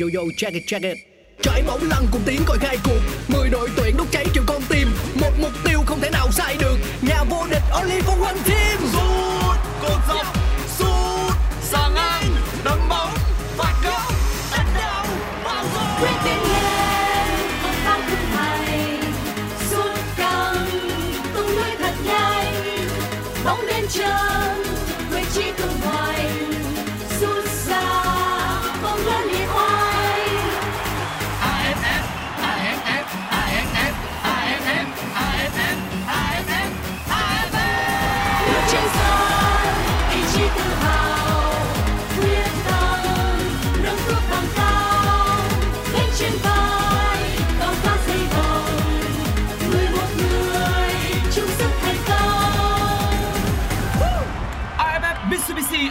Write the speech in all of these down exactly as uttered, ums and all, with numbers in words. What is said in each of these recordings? yo yo check it check it. Trải bóng lăn cùng tiếng còi khai cuộc, mười đội tuyển đốt cháy triệu con tim, một mục tiêu không thể nào sai được. Nhà vô địch only for one team. Sút cột dọc, sút xa ngang, đấm bóng, phạt góc, đánh đầu, vào góc. Quyết định lên, con sao thức này, sút căng, tung lưới thật nhanh, bóng đến chân, người chỉ cường hoành, sút xa, bóng lớn đi hoài. a ép ép, a ép ép, a ép ép, a ép ép, a ép ép, a ép ép, a ép ép. Bước trên sân, ý chí tự hào, quyết tâm, nâng bước bằng cao, gánh trên vai, đón qua dây vòng, người một người, chung sức thành công. a ép ép Mitsubishi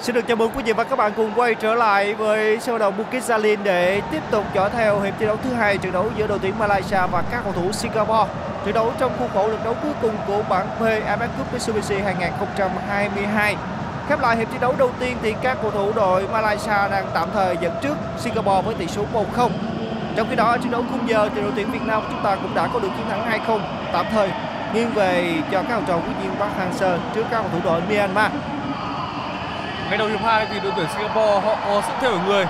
Xin được chào mừng quý vị và các bạn cùng quay trở lại với sân vận động Bukit Jalil để tiếp tục dõi theo hiệp thi đấu thứ hai, trận đấu giữa đội tuyển Malaysia và các cầu thủ Singapore. Trận đấu trong khuôn khổ lượt đấu cuối cùng của bảng B a ép ép Cup Mitsubishi hai không hai hai. Khép lại hiệp thi đấu đầu tiên thì các cầu thủ đội Malaysia đang tạm thời dẫn trước Singapore với tỷ số một không. Trong khi đó, trận đấu khung giờ thì đội tuyển Việt Nam chúng ta cũng đã có được chiến thắng hai không tạm thời nghiêng về cho các học trò của viên Park Hang-seo trước các cầu thủ đội Myanmar. Ngay đầu hiệp hai thì đội tuyển Singapore họ sẽ thay đổi người.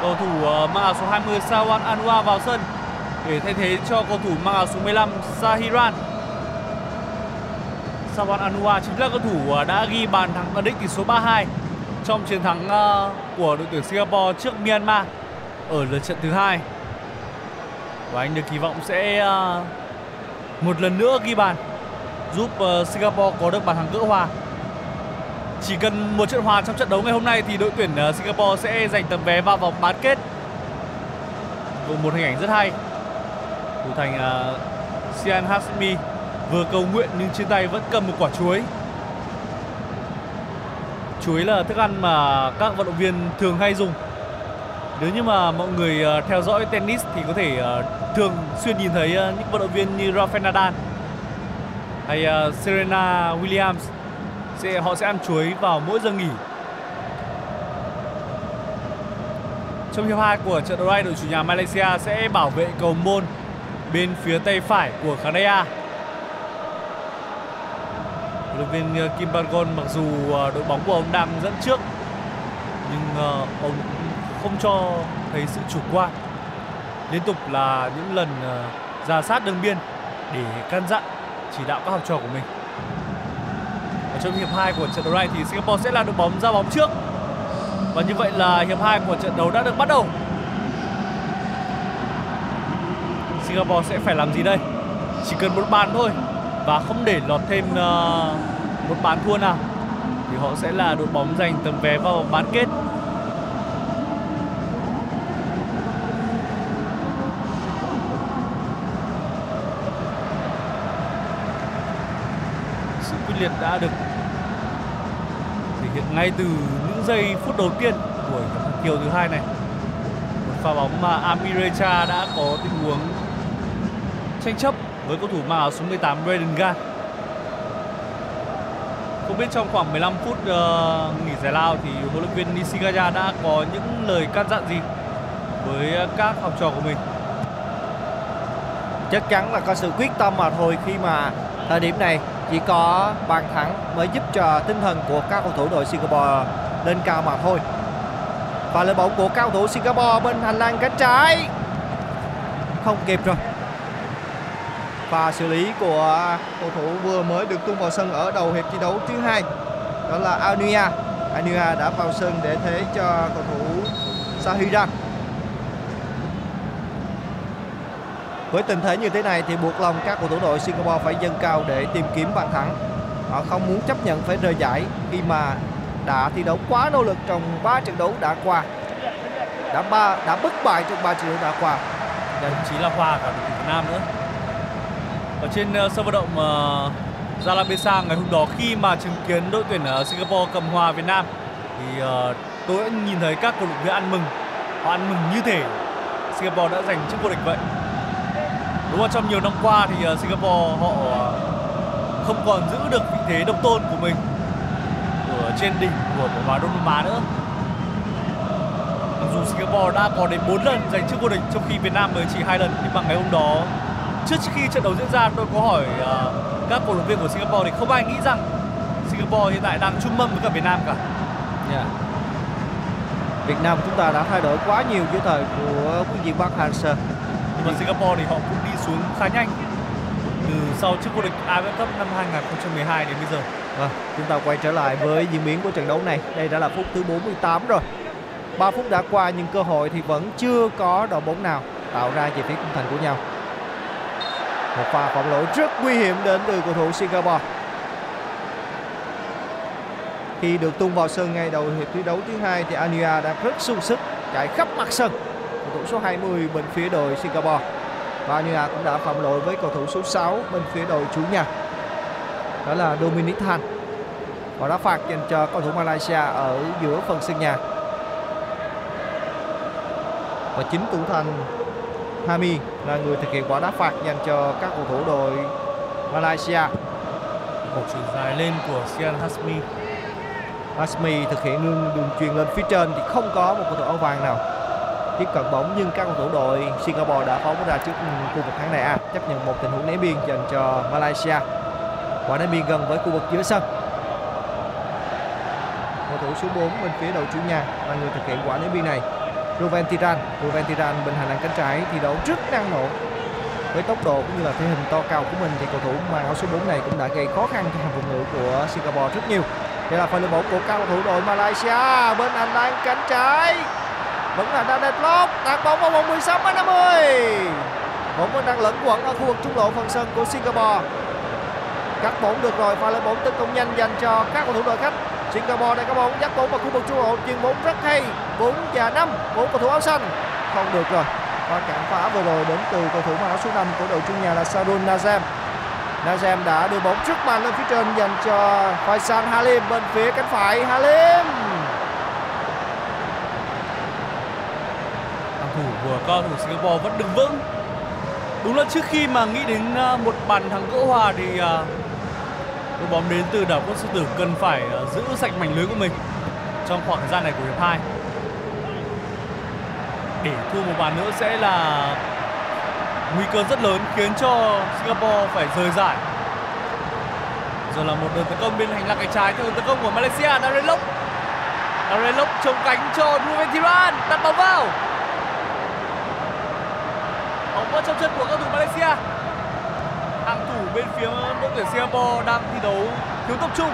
Cầu thủ mang áo số hai mươi Shawal Anuar vào sân để thay thế cho cầu thủ mang áo số mười lăm Zahiran. Shawal Anuar chính là cầu thủ đã ghi bàn thắng ấn định tỷ số ba hai trong chiến thắng của đội tuyển Singapore trước Myanmar ở lượt trận thứ hai. Và anh được kỳ vọng sẽ một lần nữa ghi bàn giúp Singapore có được bàn thắng cỡ hòa. Chỉ cần một trận hòa trong trận đấu ngày hôm nay thì đội tuyển Singapore sẽ giành tấm vé vào vòng bán kết. Cùng một hình ảnh rất hay, thủ thành uh, Sian Hasmi vừa cầu nguyện nhưng trên tay vẫn cầm một quả chuối. Chuối là thức ăn mà các vận động viên thường hay dùng. Nếu như mà mọi người uh, theo dõi tennis thì có thể uh, thường xuyên nhìn thấy uh, những vận động viên như Rafael Nadal hay uh, Serena Williams. Sẽ, họ sẽ ăn chuối vào mỗi giờ nghỉ. Trong hiệp hai của trận đấu này, đội chủ nhà Malaysia sẽ bảo vệ cầu môn bên phía tay phải của khán đài A. Huấn luyện viên Kim Pan-gon, mặc dù đội bóng của ông đang dẫn trước nhưng ông không cho thấy sự chủ quan. Liên tục là những lần rà sát đường biên để căn dặn chỉ đạo các học trò của mình. Trong hiệp hai của trận đấu này thì Singapore sẽ là đội bóng ra bóng trước. Và như vậy là hiệp hai của trận đấu đã được bắt đầu. Singapore sẽ phải làm gì đây? Chỉ cần một bàn thôi và không để lọt thêm uh, một bàn thua nào thì họ sẽ là đội bóng giành tấm vé vào bán kết. Đã được thể hiện ngay từ những giây phút đầu tiên của hiệp thứ hai này. Một pha bóng mà Amirecha đã có tình huống tranh chấp với cầu thủ mang áo số mười tám Braden Gan. Không biết trong khoảng mười lăm phút uh, nghỉ giải lao thì huấn luyện viên Nishigaya đã có những lời căn dặn gì với các học trò của mình? Chắc chắn là có sự quyết tâm mà thôi, khi mà thời điểm này chỉ có bàn thắng mới giúp cho tinh thần của các cầu thủ đội Singapore lên cao mà thôi. Và lời bóng của các cầu thủ Singapore bên hành lang cánh trái không kịp rồi. Và xử lý của cầu thủ vừa mới được tung vào sân ở đầu hiệp thi đấu thứ hai, đó là Anuia. Anuia đã vào sân để thế cho cầu thủ Zahiran. Với tình thế như thế này thì buộc lòng các cầu thủ đội Singapore phải dâng cao để tìm kiếm bàn thắng. Họ không muốn chấp nhận phải rơi giải khi mà đã thi đấu quá nỗ lực trong ba trận đấu đã qua. Đã ba đã bất bại trong ba trận đấu đã qua. Đây chỉ là hòa cả đội tuyển Việt Nam nữa. ở trên sân vận động uh, Gia Lang Besar ngày hôm đó, khi mà chứng kiến đội tuyển uh, Singapore cầm hòa Việt Nam thì uh, tôi đã nhìn thấy các cổ động viên ăn mừng, họ ăn mừng như thể Singapore đã giành chức vô địch vậy. Đúng là trong nhiều năm qua thì uh, Singapore họ uh, không còn giữ được vị thế độc tôn của mình ở trên đỉnh của bóng đá Đông Nam Á nữa. Mặc dù Singapore đã có đến bốn lần giành chức vô địch trong khi Việt Nam mới chỉ hai lần, nhưng mà ngày hôm đó trước khi trận đấu diễn ra, tôi có hỏi uh, các cổ động viên của Singapore thì không ai nghĩ rằng Singapore hiện tại đang chung mâm với cả Việt Nam cả. Yeah. Việt Nam chúng ta đã thay đổi quá nhiều dưới thời của huấn luyện viên Park Hang-seo. Còn Singapore thì họ cũng đi xuống khá nhanh từ sau chức vô địch a ép ép Cup năm hai nghìn không trăm mười hai đến bây giờ. À, chúng ta quay trở lại với diễn biến của trận đấu này. Đây đã là phút thứ bốn mươi tám rồi. ba phút đã qua nhưng cơ hội thì vẫn chưa có đội bóng nào tạo ra về phía khung thành của nhau. Một pha phạm lỗi rất nguy hiểm đến từ cầu thủ Singapore. Khi được tung vào sân ngay đầu hiệp thi đấu thứ hai thì Anuia đã rất sung sức chạy khắp mặt sân cầu thủ số hai mươi bên phía đội Singapore. Và Anuia cũng đã phạm lỗi với cầu thủ số sáu bên phía đội chủ nhà, đó là Dominic Thang. Họ đã phạt dành cho cầu thủ Malaysia ở giữa phần sân nhà. Và chính thủ thành Hami là người thực hiện quả đá phạt dành cho các cầu thủ đội Malaysia. Một chuyền dài lên của Sian Hasmi. Hasmi thực hiện đường, đường chuyền lên phía trên thì không có một cầu thủ áo vàng nào tiếp cận bóng, nhưng các cầu thủ đội Singapore đã phóng ra trước khu vực khán đài A, chấp nhận một tình huống ném biên dành cho Malaysia. Quả ném biên gần với khu vực giữa sân. Cầu thủ số bốn bên phía đội chủ nhà là người thực hiện quả ném biên này. Ruventiran, Ruventiran bên hành lang cánh trái thi đấu rất năng nổ. Với tốc độ cũng như là thể hình to cao của mình thì cầu thủ mang áo số bốn này cũng đã gây khó khăn cho hàng phòng ngự của Singapore rất nhiều. Đây là pha lên bóng của các cầu thủ đội Malaysia bên hành lang cánh trái. Vẫn là Darren Lok tạt bóng vào vòng mười sáu mét năm mươi. Bóng vẫn đang lẫn quẩn ở khu vực trung lộ phần sân của Singapore. Cắt bóng được rồi, pha lên bóng tấn công nhanh dành cho các cầu thủ đội khách. Singapore đang có bóng, dắt bóng vào khu vực trung lộ, chuyền bóng rất hay. Bốn và năm, bốn cầu thủ áo xanh. Không được rồi. Và cản phá vừa rồi đến từ cầu thủ mang áo số năm của đội chủ nhà là Sadun Nizam. Nizam đã đưa bóng rất mạnh lên phía trên dành cho Faisal Halim bên phía cánh phải. Halim. Hàng thủ của cầu thủ Singapore vẫn đứng vững. Đúng là trước khi mà nghĩ đến một bàn thắng gỡ hòa thì đội bóng đến từ đảo quốc sư tử cần phải giữ sạch mảnh lưới của mình trong khoảng thời gian này của hiệp hai. Để thua một bàn nữa sẽ là nguy cơ rất lớn khiến cho Singapore phải rời giải. Rồi là một đợt tấn công bên hành lang cánh trái từ tấn công của Malaysia. Darren Lok, Darren Lok chống cánh cho Ruventiran, đặt bóng vào. Bóng vào trong chân của cầu thủ Malaysia. Hàng thủ bên phía đội tuyển Singapore đang thi đấu thiếu tập trung.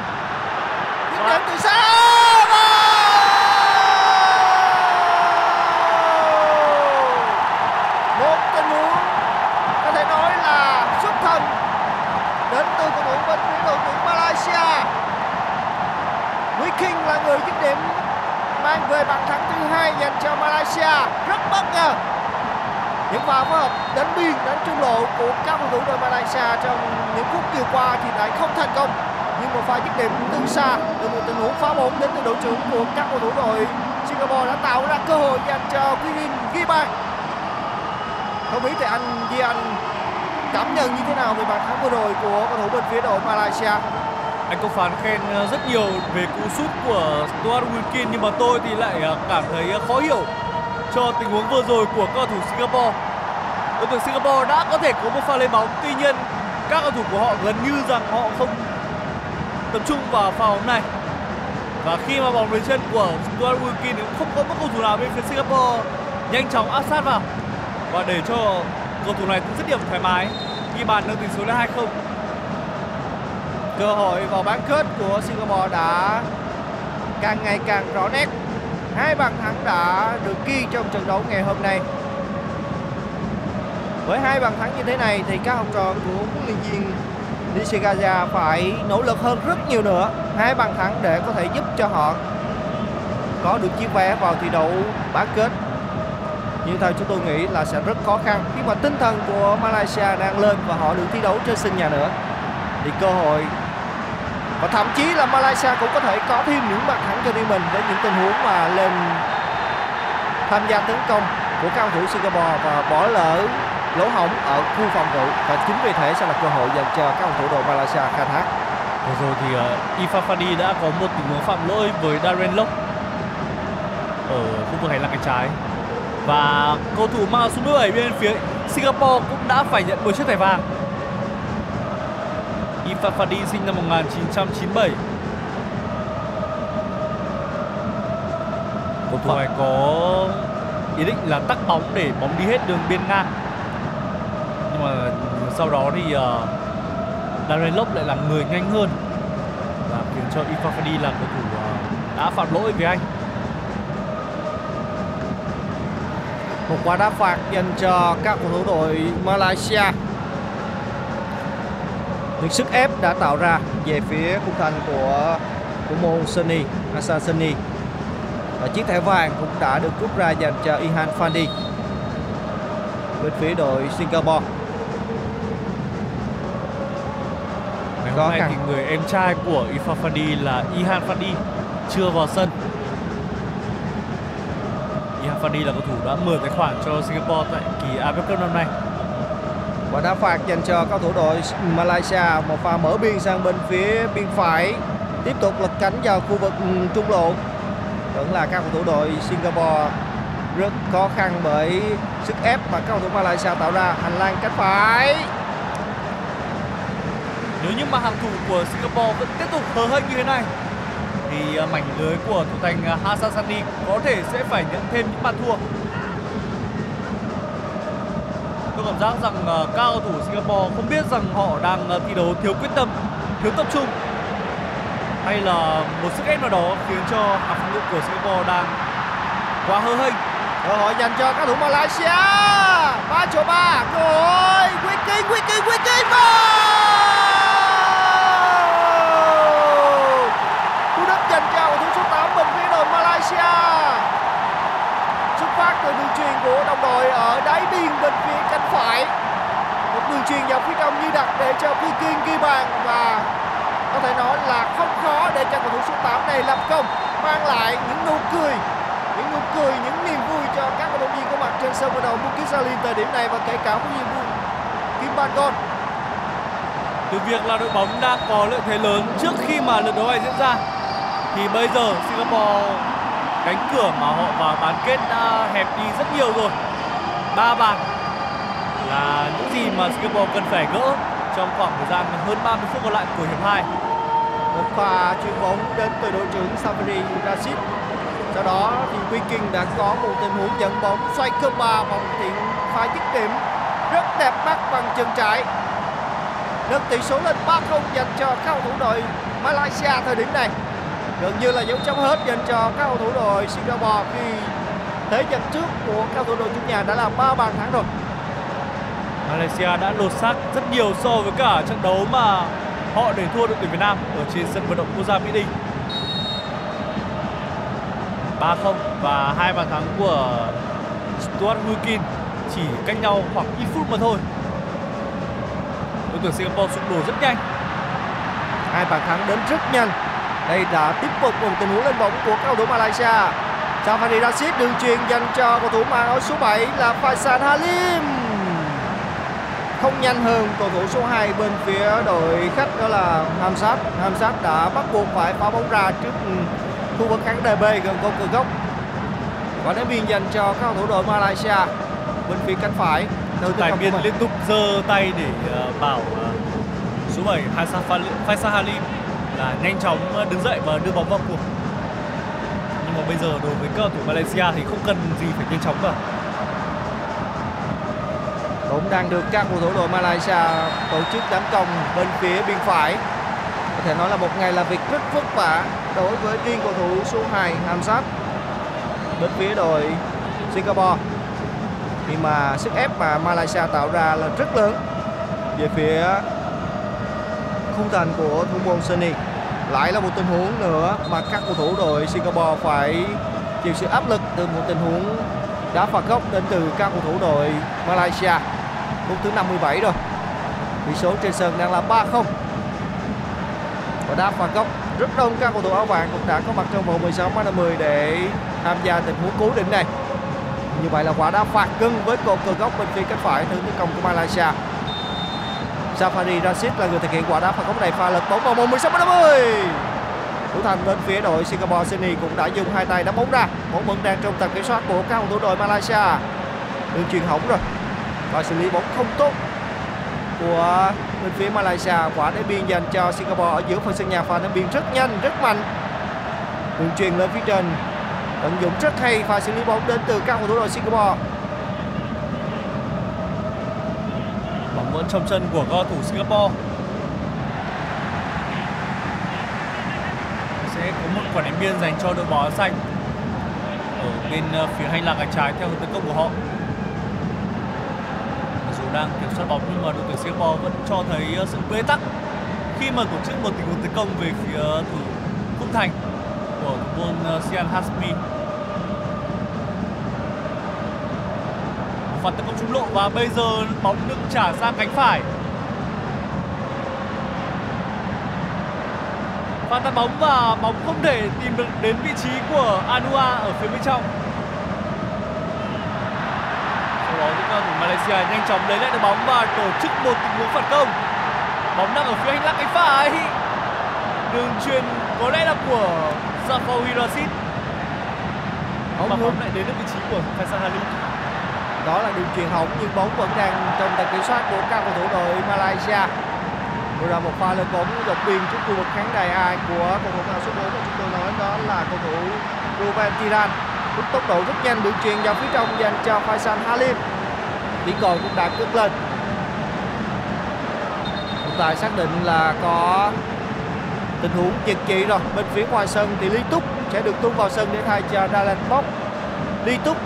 Tiếp đến từ xa. Một tình huống có thể nói là xuất thần đến từ cầu thủ bên phía đội tuyển Malaysia. Nguyễn King là người dứt điểm mang về bàn thắng thứ hai dành cho Malaysia. Rất bất ngờ. Những pha phối hợp đánh biên, đánh trung lộ của các cầu thủ đội Malaysia trong những phút vừa qua thì lại không thành công. Nhưng một pha dứt điểm từ xa từ một tình huống phá bóng đến từ đội trưởng của các cầu thủ đội Singapore đã tạo ra cơ hội dành cho Green ghi bàn. Không biết thì anh Di Anh cảm nhận như thế nào về bàn thắng vừa rồi của cầu thủ bên phía đội Malaysia? Anh có phán khen rất nhiều về cú sút của Stuart Wilkinson, nhưng mà tôi thì lại cảm thấy khó hiểu cho tình huống vừa rồi của các cầu thủ Singapore. Đội tuyển Singapore đã có thể có một pha lên bóng, tuy nhiên các cầu thủ của họ gần như rằng họ không tập trung vào pha bóng này. Và khi mà bóng lên chân của Stuart Wilkinson cũng không có một cầu thủ nào bên phía Singapore nhanh chóng áp sát vào và để cho cầu thủ này cũng rất điểm thoải mái ghi bàn nâng tỷ số lên hai không. Cơ hội vào bán kết của Singapore đã càng ngày càng rõ nét. Hai bàn thắng đã được ghi trong trận đấu ngày hôm nay. Với hai bàn thắng như thế này thì các học trò của huấn luyện viên Nishigaya phải nỗ lực hơn rất nhiều nữa. Hai bàn thắng để có thể giúp cho họ có được chiếc vé vào thi đấu bán kết nhưng theo chúng tôi nghĩ là sẽ rất khó khăn khi mà tinh thần của Malaysia đang lên và họ được thi đấu trên sân nhà nữa. Thì cơ hội và thậm chí là Malaysia cũng có thể có thêm những bàn thắng cho riêng mình với những tình huống mà lên tham gia tấn công của cao thủ Singapore và bỏ lỡ lỗ hổng ở khu phòng thủ, và chính vì thế sẽ là cơ hội dành cho các cầu thủ đội Malaysia khai thác. Vừa rồi thì uh, Irfan Fandi đã có một tình huống phạm lỗi với Darren Lok ở khu vực hành lang cánh trái, và cầu thủ mang số mười bảy bên phía Singapore cũng đã phải nhận một chiếc thẻ vàng. Irfan Fandi sinh năm một nghìn chín trăm chín mươi bảy. Cầu thủ này có ý định là tắc bóng để bóng đi hết đường biên ngang, nhưng mà sau đó thì uh, Darren Lok lại là người nhanh hơn và khiến cho Irfan Fandi là cầu thủ uh, đã phạm lỗi với anh. Một quả đá phạt dành cho các cầu thủ đội Malaysia. Những sức ép đã tạo ra về phía khung thành của của môn Sunny, Hasan Sunny, và chiếc thẻ vàng cũng đã được rút ra dành cho Irfan Fandi bên phía đội Singapore. Ngày hôm nay thì người em trai của Irfan Fandi là Irfan Fandi chưa vào sân. Irfan Fandi là cầu thủ đã mở tài khoản cho Singapore tại kỳ a ép ép Cup năm nay. Quả đá phạt dành cho cầu thủ đội Malaysia, một pha mở biên sang bên phía biên phải, tiếp tục lật cánh vào khu vực trung lộ. Vẫn là các cầu thủ đội Singapore rất khó khăn bởi sức ép mà các cầu thủ Malaysia tạo ra. Hành lang cánh phải, nếu như mà hàng thủ của Singapore vẫn tiếp tục hờ hững như thế này thì mảnh lưới của thủ thành Hasan Sunny có thể sẽ phải nhận thêm những bàn thua. Tôi cảm giác rằng các cầu thủ Singapore không biết rằng họ đang thi đấu thiếu quyết tâm, thiếu tập trung, hay là một sức ép nào đó khiến cho hàng phòng ngự của Singapore đang quá hờ hênh. Cơ hội dành cho các thủ Malaysia. ba chấm ba. Cơ hội. Quyết kinh, quyết kinh, quyết kinh. Cú đúp dành cho cầu thủ số tám bên phía đội Malaysia. Xuất phát từ đường chuyền của đồng đội ở đáy biên bên phía cánh phải. Một đường chuyền vào phía trong như đặt để cho Quyết Kinh ghi bàn, và có thể nói là không khó để cho cầu thủ số tám này lập công, mang lại những nụ cười, những nụ cười, những niềm vui cho các vận động viên có mặt trên sân vận động Bukit Jalil thời điểm này, và kể cả huấn luyện viên Kim Pan-gon. Từ việc là đội bóng đang có lợi thế lớn trước khi mà lượt đấu này diễn ra, thì bây giờ Singapore cánh cửa mà họ vào bán kết đã hẹp đi rất nhiều rồi. Ba bàn là những gì mà Singapore cần phải gỡ trong khoảng thời gian hơn ba mươi phút còn lại của hiệp hai. Một pha chuyền bóng đến từ đội trưởng Safawi Rasid. Sau đó thì Quy Kinh đã có một tình huống dẫn bóng xoay cơ ba bóng tiện pha dứt điểm rất đẹp mắt bằng chân trái, nâng tỷ số lên ba không dành cho các cầu thủ đội Malaysia thời điểm này. Gần như là dấu chấm hết dành cho các cầu thủ đội Singapore khi thế trận trước của các cầu thủ đội chủ nhà đã là ba bàn thắng rồi. Malaysia đã lột xác rất nhiều so với cả trận đấu mà họ để thua đội tuyển Việt Nam ở trên sân vận động quốc gia Mỹ Đình. ba không và hai bàn thắng của Stuart Wilkinson chỉ cách nhau khoảng ít phút mà thôi. Đội tuyển Singapore sụp đổ rất nhanh. Hai bàn thắng đến rất nhanh. Đây đã tiếp tục một tình huống lên bóng của cầu thủ Malaysia. Fahri Malan đường chuyền dành cho cầu thủ mang áo số bảy là Faisal Halim. Không nhanh hơn cầu thủ số hai bên phía đội khách đó là Hamzab. Hamzab đã bắt buộc phải phá bóng ra trước khu vực khán đài B gần cầu cửa góc. Quả đá biên dành cho các cầu thủ đội Malaysia bên phía cánh phải. Tài biên liên tục giơ tay để bảo số bảy Faisal Halim là nhanh chóng đứng dậy và đưa bóng vào cuộc. Nhưng mà bây giờ đối với các cầu thủ Malaysia thì không cần gì phải nhanh chóng cả. Cũng đang được các cầu thủ đội Malaysia tổ chức tấn công bên phía biên phải. Có thể nói là một ngày làm việc rất vất vả đối với riêng cầu thủ số hai Hamzab bên phía đội Singapore, khi mà sức ép mà Malaysia tạo ra là rất lớn về phía khung thành của thủ môn Sunny. Lại là một tình huống nữa mà các cầu thủ đội Singapore phải chịu sự áp lực từ một tình huống Đá phạt góc đến từ các cầu thủ đội Malaysia. Phút thứ năm mươi bảy rồi. Tỷ số trên sân đang là ba không. Và đá phạt góc rất đông các cầu thủ áo vàng cũng đã có mặt trong vòng mười sáu mét năm mươi để tham gia tình huống cố định này. Như vậy là quả đá phạt cưng với cột cờ góc bên phía cánh phải hướng tấn công của Malaysia. Safawi Rasid là người thực hiện quả đá phạt góc này, pha lật bóng vào vòng mười sáu mét năm mươi. Thủ thành bên phía đội Singapore Sydney cũng đã dùng hai tay đá bóng ra. Bóng vẫn đang trong tầm kiểm soát của các cầu thủ đội Malaysia. Đường chuyền hỏng rồi và xử lý bóng không tốt của bên phía Malaysia. Quả đá biên dành cho Singapore ở giữa phần sân nhà. Pha đá biên rất nhanh, rất mạnh. Đường chuyền lên phía trên tận dụng rất hay. Pha xử lý bóng đến từ các cầu thủ đội Singapore. Bóng vẫn trong chân của cầu thủ Singapore. Sẽ có một quả đánh biên dành cho đội bóng áo xanh ở bên phía hành lang cánh trái theo hướng tấn công của họ. Đang kiểm soát bóng nhưng mà đội tuyển Singapore vẫn cho thấy sự bế tắc khi mà tổ chức một tình huống tấn công về phía thủ khung thành của thủ môn Sian Hasmi. Phạt tấn công trúng lộ và bây giờ bóng được trả sang cánh phải. Phạt tạt bóng và bóng không thể tìm được đến vị trí của Anuia ở phía bên trong. Malaysia nhanh chóng lấy lại được bóng và tổ chức một tình huống phản công. Bóng đang ở phía hành lang cánh phải. Đường chuyền có lẽ là của Safawi Rasid. Bóng, bóng, bóng lại đến được vị trí của Faisal Halim. Đó là đường chuyền hỏng nhưng bóng vẫn đang trong tầm kiểm soát của các cầu thủ đội Malaysia. Rồi là một pha lên bóng dọc biên trước khu vực khán đài A của cầu thủ áo số bốn mà chúng tôi nói đó là cầu thủ Ruventiran. Với tốc độ rất nhanh, đường chuyền vào phía trong dành cho Faisal Halim. Tỷ cầu cũng đã cất lên. Chúng ta xác định là có tình huống giật trị rồi. Bên phía ngoài sân thì Lee Tuck sẽ được tung vào sân để thay cho Darren Lok. Lee Tuck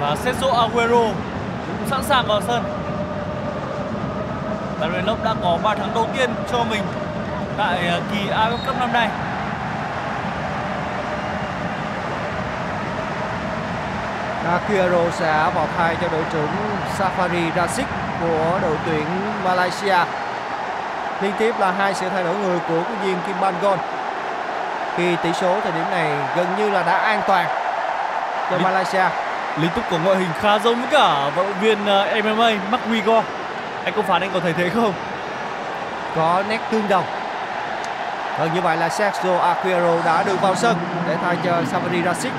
và Sergio Aguero cũng sẵn sàng vào sân. Darren Lok đã có ba thắng đầu tiên cho mình tại kỳ a ép ép Cup năm nay. Aguero sẽ vào thay cho đội trưởng Safawi Rasid của đội tuyển Malaysia. Liên tiếp là hai sự thay đổi người của huấn luyện viên Kim Pan-gon khi tỷ số thời điểm này gần như là đã an toàn cho Lý... Malaysia. Lý Tuck có ngoại hình khá giống với cả vận động viên em em a McGregor. Anh có phán anh có thấy thế không? Có nét tương đồng. Hơn như vậy là Sergio Aguero đã được vào sân để thay cho Safawi Rasid.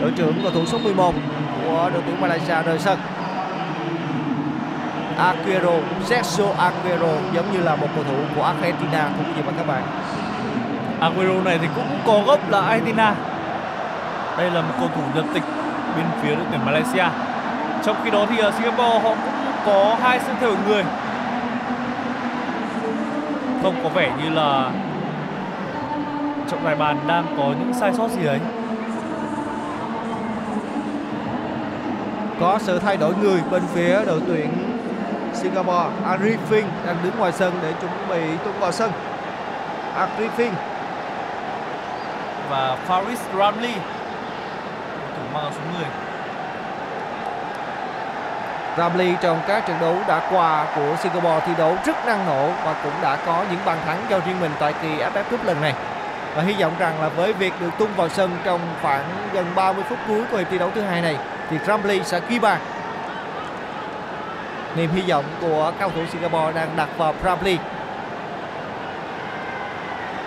Đội trưởng cầu thủ số mười một của đội tuyển Malaysia rời sân. Aguero, Sergio Aguero giống như là một cầu thủ của Argentina cũng như vậy các bạn. Aguero này thì cũng có gốc là Argentina. Đây là một cầu thủ nhập tịch bên phía đội tuyển Malaysia. Trong khi đó thì ở Singapore họ cũng có hai sự thay đổi người. Không có vẻ như là trọng tài bàn đang có những sai sót gì đấy. Có sự thay đổi người bên phía đội tuyển Singapore. Agri Fink đang đứng ngoài sân để chuẩn bị tung vào sân. Agri Fink và Fahri Malan thủ mang số mười. Bradley trong các trận đấu đã qua của Singapore thi đấu rất năng nổ và cũng đã có những bàn thắng cho riêng mình tại kỳ a ép ép Cup lần này. Và hy vọng rằng là với việc được tung vào sân trong khoảng gần ba mươi phút cuối của hiệp thi đấu thứ hai này thì Tram Ly sẽ ghi bàn. Niềm hy vọng của cầu thủ Singapore đang đặt vào Tram Ly.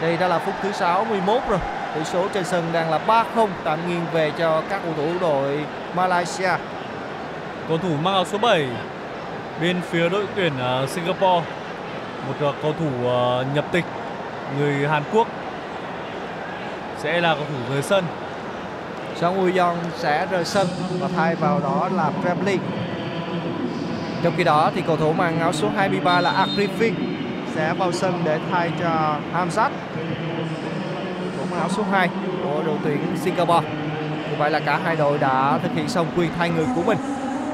Đây đã là phút thứ sáu mươi mốt rồi. Tỷ số trên sân đang là ba không, tạm nghiêng về cho các cầu thủ đội Malaysia. Cầu thủ mang áo số bảy bên phía đội tuyển Singapore, một cầu thủ nhập tịch người Hàn Quốc sẽ là cầu thủ rời sân. Song Uyon sẽ rời sân và thay vào đó là Bradley. Trong khi đó thì cầu thủ mang áo số hai mươi ba là Arifin sẽ vào sân để thay cho Hamzab, thủ mang áo số hai của đội tuyển Singapore. Như vậy là cả hai đội đã thực hiện xong quyền thay người của mình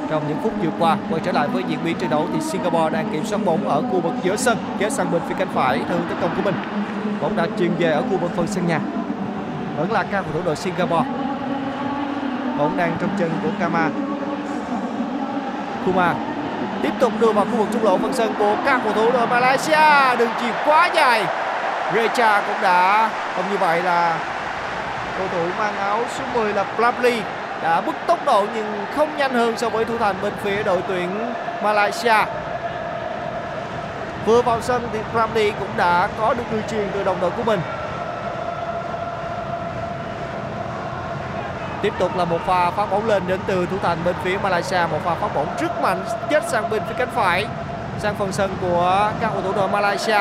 trong những phút vừa qua. Quay trở lại với diễn biến trận đấu thì Singapore đang kiểm soát bóng ở khu vực giữa sân, kéo sang bên phía cánh phải theo tấn công của mình. Bóng đã chuyền về ở khu vực phần sân nhà. Vẫn là các cầu thủ đội Singapore. bóng đang trong chân của Kama. Kuma tiếp tục đưa vào khu vực trung lộ phân sân của các cầu thủ đội Malaysia. Đường chuyền quá dài. Reza cũng đã không, như vậy là cầu thủ mang áo số mười là Bradley đã bứt tốc độ nhưng không nhanh hơn so với thủ thành bên phía đội tuyển Malaysia. Vừa vào sân thì Bradley cũng đã có được đường chuyền từ đồng đội của mình. Tiếp tục là một pha phát bóng lên đến từ thủ thành bên phía Malaysia, một pha phát bóng rất mạnh chết sang bên phía cánh phải, sang phần sân của các cầu thủ đội Malaysia.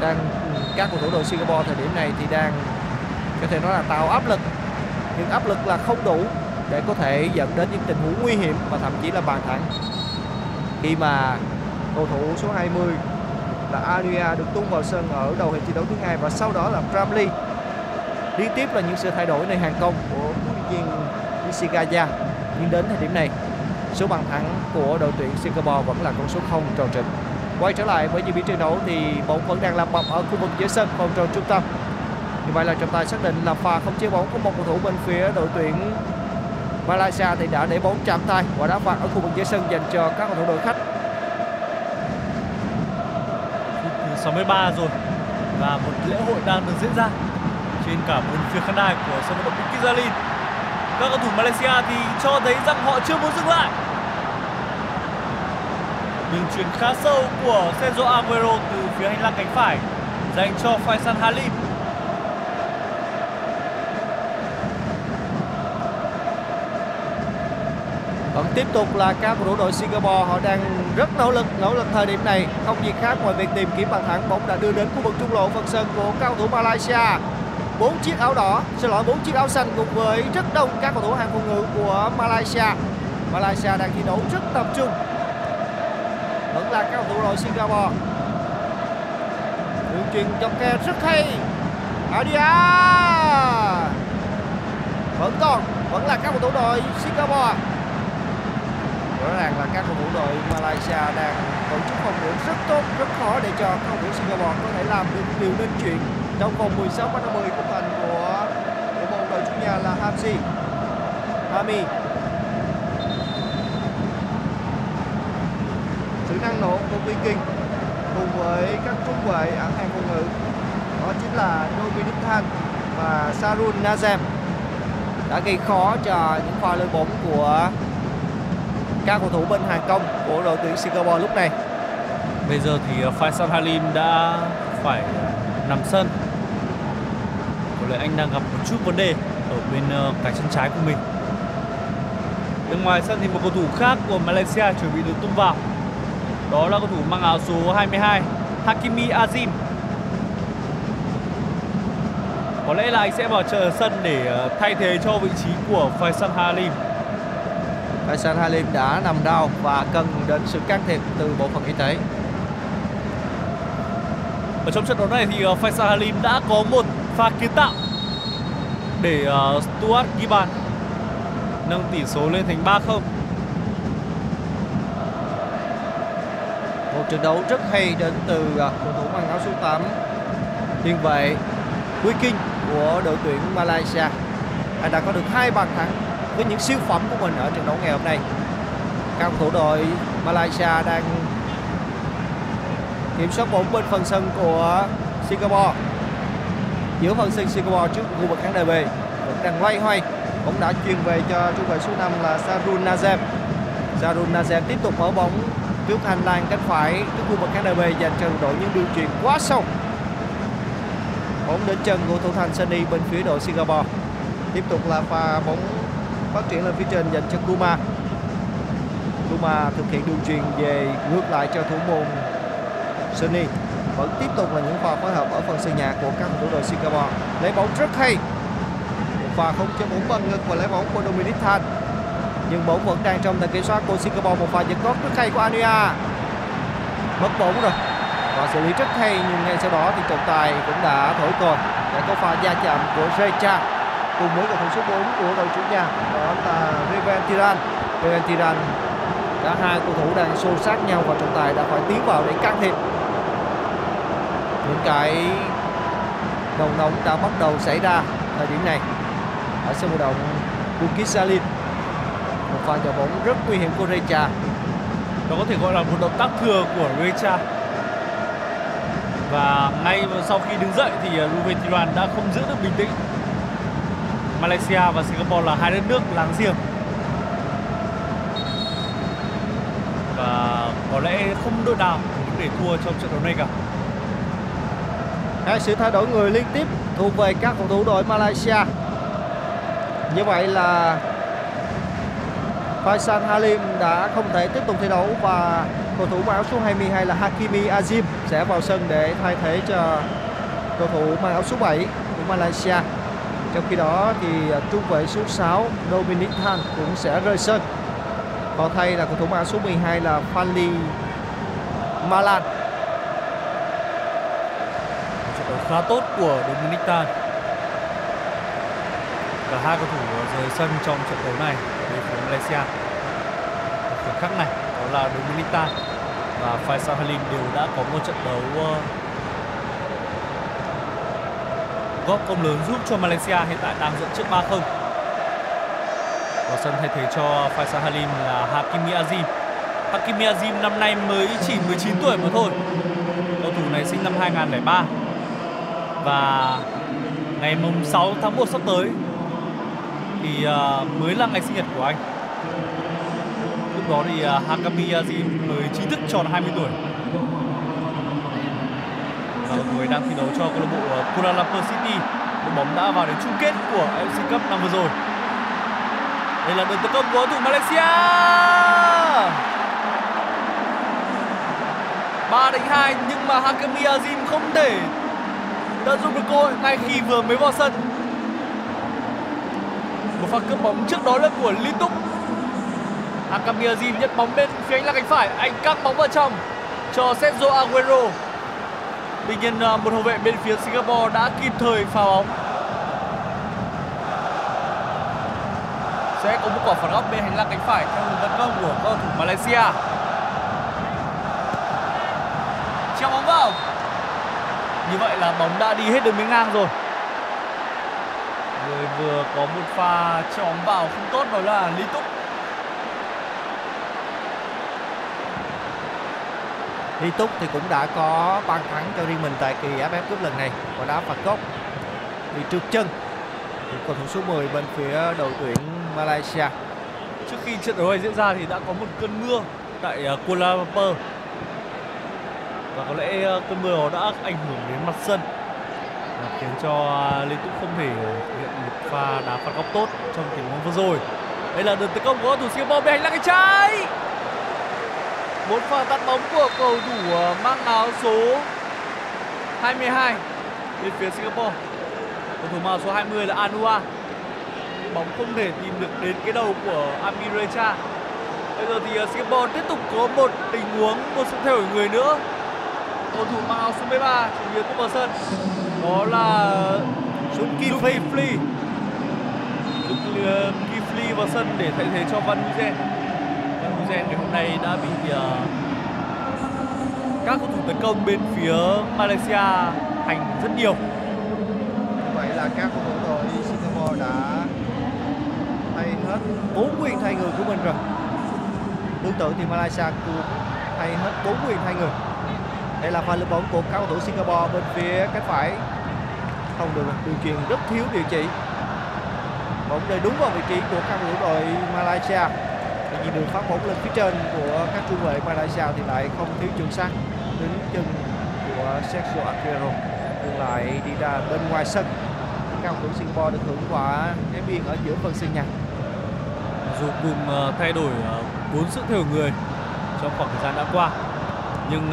Đang các cầu thủ đội Singapore thời điểm này thì đang có thể nói là tạo áp lực, nhưng áp lực là không đủ để có thể dẫn đến những tình huống nguy hiểm và thậm chí là bàn thắng, khi mà cầu thủ số hai mươi là Anuia được tung vào sân ở đầu hiệp thi đấu thứ hai, và sau đó là Tram Ly. Liên tiếp là những sự thay đổi nơi hàng công của huấn luyện viên Nishigaya, nhưng đến thời điểm này số bàn thắng của đội tuyển Singapore vẫn là con số không tròn trĩnh. Quay trở lại với diễn biến trận đấu thì bóng vẫn đang làm bập ở khu vực giữa sân vòng tròn trung tâm. Như vậy là trọng tài xác định là pha không chế bóng của một cầu thủ bên phía đội tuyển Malaysia thì đã để bóng chạm tay và đá phạt ở khu vực giữa sân dành cho các cầu thủ đội khách. sáu mươi ba rồi và một lễ hội đang được diễn ra trên cả bốn phía khán đài của sân vận động Bukit Jalil. Các cầu thủ Malaysia thì cho thấy rằng họ chưa muốn dừng lại. Đường chuyền khá sâu của Sergio Aguero từ phía hành lang cánh phải dành cho Faisal Halim. Vẫn tiếp tục là các cầu thủ đội Singapore, họ đang rất nỗ lực, nỗ lực thời điểm này không gì khác ngoài việc tìm kiếm bàn thắng. Bóng đã đưa đến khu vực trung lộ phần sân của các cầu thủ Malaysia. Bốn chiếc áo đỏ, xin lỗi bốn chiếc áo xanh cùng với rất đông các cầu thủ hàng phòng ngự của Malaysia. Malaysia đang thi đấu rất tập trung. Vẫn là các cầu thủ đội Singapore. Đường chuyền dọc kè rất hay. Adia. Vẫn còn, vẫn là các cầu thủ đội Singapore. Rõ ràng là các cầu thủ đội Malaysia đang tổ chức phòng ngự rất tốt, rất khó để cho các cầu thủ Singapore có thể làm được điều nên chuyện trong vòng mười sáu mét năm mươi của thành của của đội chủ nhà là Hamzi. Hami. Sự năng nổ của Viking cùng với các trung vệ ở hàng phòng ngự đó chính là Dominic Thang và Sadun Nizam đã gây khó cho những pha lên bóng của các cầu thủ bên hàng công của đội tuyển Singapore lúc này. Bây giờ thì Faisal Halim đã phải nằm sân. Có lẽ anh đang gặp một chút vấn đề ở bên cánh chân trái của mình. Bên ngoài sân thì một cầu thủ khác của Malaysia chuẩn bị được tung vào. Đó là cầu thủ mang áo số hai mươi hai, Hakimi Azim. Có lẽ là anh sẽ vào chờ sân để thay thế cho vị trí của Faisal Halim. Faisal Halim đã nằm đau và cần đến sự can thiệp từ bộ phận y tế. Ở trong trận đấu này thì Faisal Halim đã có một pha kiến tạo để Stuart ghi bàn, nâng tỷ số lên thành ba không. Một trận đấu rất hay đến từ cầu thủ mang áo số tám, tiền vệ Viking của đội tuyển Malaysia. Anh đã có được hai bàn thắng với những siêu phẩm của mình ở trận đấu ngày hôm nay. Các cầu thủ đội Malaysia đang kiểm soát bóng bên phần sân của Singapore. Giữa phần sân Singapore trước khu vực khán đài B vẫn đang loay hoay. Bóng đã chuyền về cho trung vệ số năm là Sadun Nizam. Sadun Nizam tiếp tục mở bóng trước hành lang cánh phải trước khu vực khán đài B dành cho đội, những đường chuyền quá sâu. Bóng đến chân của thủ thành Sunny bên phía đội Singapore. Tiếp tục là pha bóng phát triển lên phía trên dành cho Kuma. Kuma thực hiện đường chuyền về ngược lại cho thủ môn Sunny. Vẫn tiếp tục là những pha phối hợp ở phần sân nhà của các cầu thủ đội Singapore. Lấy bóng rất hay. Pha không cho bóng bằng ngực và lấy bóng của Dominic Thang. Nhưng bóng vẫn đang trong tầm kiểm soát của Singapore. Một pha giật gót rất hay của Anuia. Mất bóng rồi. Và xử lý rất hay nhưng ngay sau đó thì trọng tài cũng đã thổi còi. Đã có pha va chạm của Reza cùng với cầu thủ số bốn của đội chủ nhà, đó là Ruventiran. Ruventiran, cả hai cầu thủ đang xô sát nhau và trọng tài đã phải tiến vào để can thiệp. Những cái nồng nóng đã bắt đầu xảy ra thời điểm này ở sân vận động Bukit Jalil. Một pha chạm bóng rất nguy hiểm của Reza. Đó có thể gọi là một động tác thừa của Reza. Và ngay sau khi đứng dậy thì Ruventiran đã không giữ được bình tĩnh. Malaysia và Singapore là hai đất nước láng giềng. Và có lẽ không đội nào muốn để thua trong trận đấu này cả. Hai sự thay đổi người liên tiếp thuộc về các cầu thủ đội Malaysia. Như vậy là Faisal Halim đã không thể tiếp tục thi đấu và cầu thủ mang áo số hai mươi hai là Hakimi Azim sẽ vào sân để thay thế cho cầu thủ mang áo số bảy của Malaysia. Trong khi đó thì trung vệ số sáu Dominic Thang cũng sẽ rời sân. Vào thay là cầu thủ mang áo số mười hai là Fahri Malan. Trận đấu khá tốt của Dominic Thang. Cả hai cầu thủ rời sân trong trận đấu này của Malaysia. Khoảnh khắc này đó là Dominic Thang và Faisal Halim đều đã có một trận đấu góp công lớn giúp cho Malaysia hiện tại đang dẫn trước ba không. Vào sân thay thế cho Faisal Halim là Hakimi Azim. Hakimi Azim năm nay mới chỉ mười chín tuổi mà thôi. Cầu thủ này sinh năm hai nghìn không trăm lẻ ba và ngày mùng sáu tháng một sắp tới thì mới là ngày sinh nhật của anh. Lúc đó thì Hakimi Azim mới chính thức tròn hai mươi tuổi. Và người đang thi đấu cho câu lạc bộ Kuala Lumpur City. Đội bóng đã vào đến chung kết của ép xê Cup năm vừa rồi. Đây là đường tấn công của cầu thủ Malaysia. ba đánh hai nhưng mà Hakimi Azim không thể tận dụng được cơ hội ngay khi vừa mới vào sân. Một pha cướp bóng trước đó là của Lee Tuck. Hakimi Azim nhận bóng bên phía anh là cánh phải, anh căng bóng vào trong cho Sergio Aguero. Tuy nhiên một hậu vệ bên phía Singapore đã kịp thời phá bóng. Sẽ có một quả phản góc bên hành lang cánh phải theo hướng tấn công của cầu thủ Malaysia. Treo bóng vào. Như vậy là bóng đã đi hết đường biên ngang rồi. Người vừa có một pha treo bóng vào không tốt đó là Lee Tuck. Lee Tuck thì cũng đã có bàn thắng cho riêng mình tại kỳ a ép ép Cup lần này và đá phạt góc bị trượt chân. Cầu thủ số mười bên phía đội tuyển Malaysia. Trước khi trận đấu này diễn ra thì đã có một cơn mưa tại Kuala Lumpur. Và có lẽ cơn mưa đó đã ảnh hưởng đến mặt sân, khiến cho Lee Tuck không thể thực hiện một pha đá phạt góc tốt trong tình huống vừa rồi. Đây là đường tấn công của cầu thủ Singapore bên hành lang cánh trái. Một pha tạt bóng của cầu thủ mang áo số hai mươi hai bên phía Singapore. Cầu thủ màu số hai mươi là Anuia. Bóng không thể tìm được đến cái đầu của Amirecha. Bây giờ thì Singapore tiếp tục có một tình huống, một sự thay đổi người nữa. Cầu thủ màu số mười ba chuyển biến vào sân. Đó là Zulkifli. Zulkifli vào sân để thay thế cho Van Huizen. Van Huizen ngày hôm nay đã bị uh, các cầu thủ tấn công bên phía Malaysia hành rất nhiều. Là các cầu thủ đội Singapore đã thay hết bốn quyền thay người của mình rồi. Tương tự thì Malaysia cũng thay hết bốn quyền thay người. Đây là pha lướt bóng của các cầu thủ Singapore bên phía cánh phải, không được điều chỉnh, rất thiếu điều chỉ. Bóng rơi đúng vào vị trí của các cầu thủ đội Malaysia. Vì đường phát bóng lên phía trên của các trung vệ Malaysia thì lại không thiếu chuẩn xác đến chân của Sergio Aguero. Đường lại đi ra bên ngoài sân. Cầu thủ Singapore được hưởng quả ném biên ở giữa phần sân nhà. Dù cùng thay đổi bốn sự thay đổi người trong khoảng thời gian đã qua, nhưng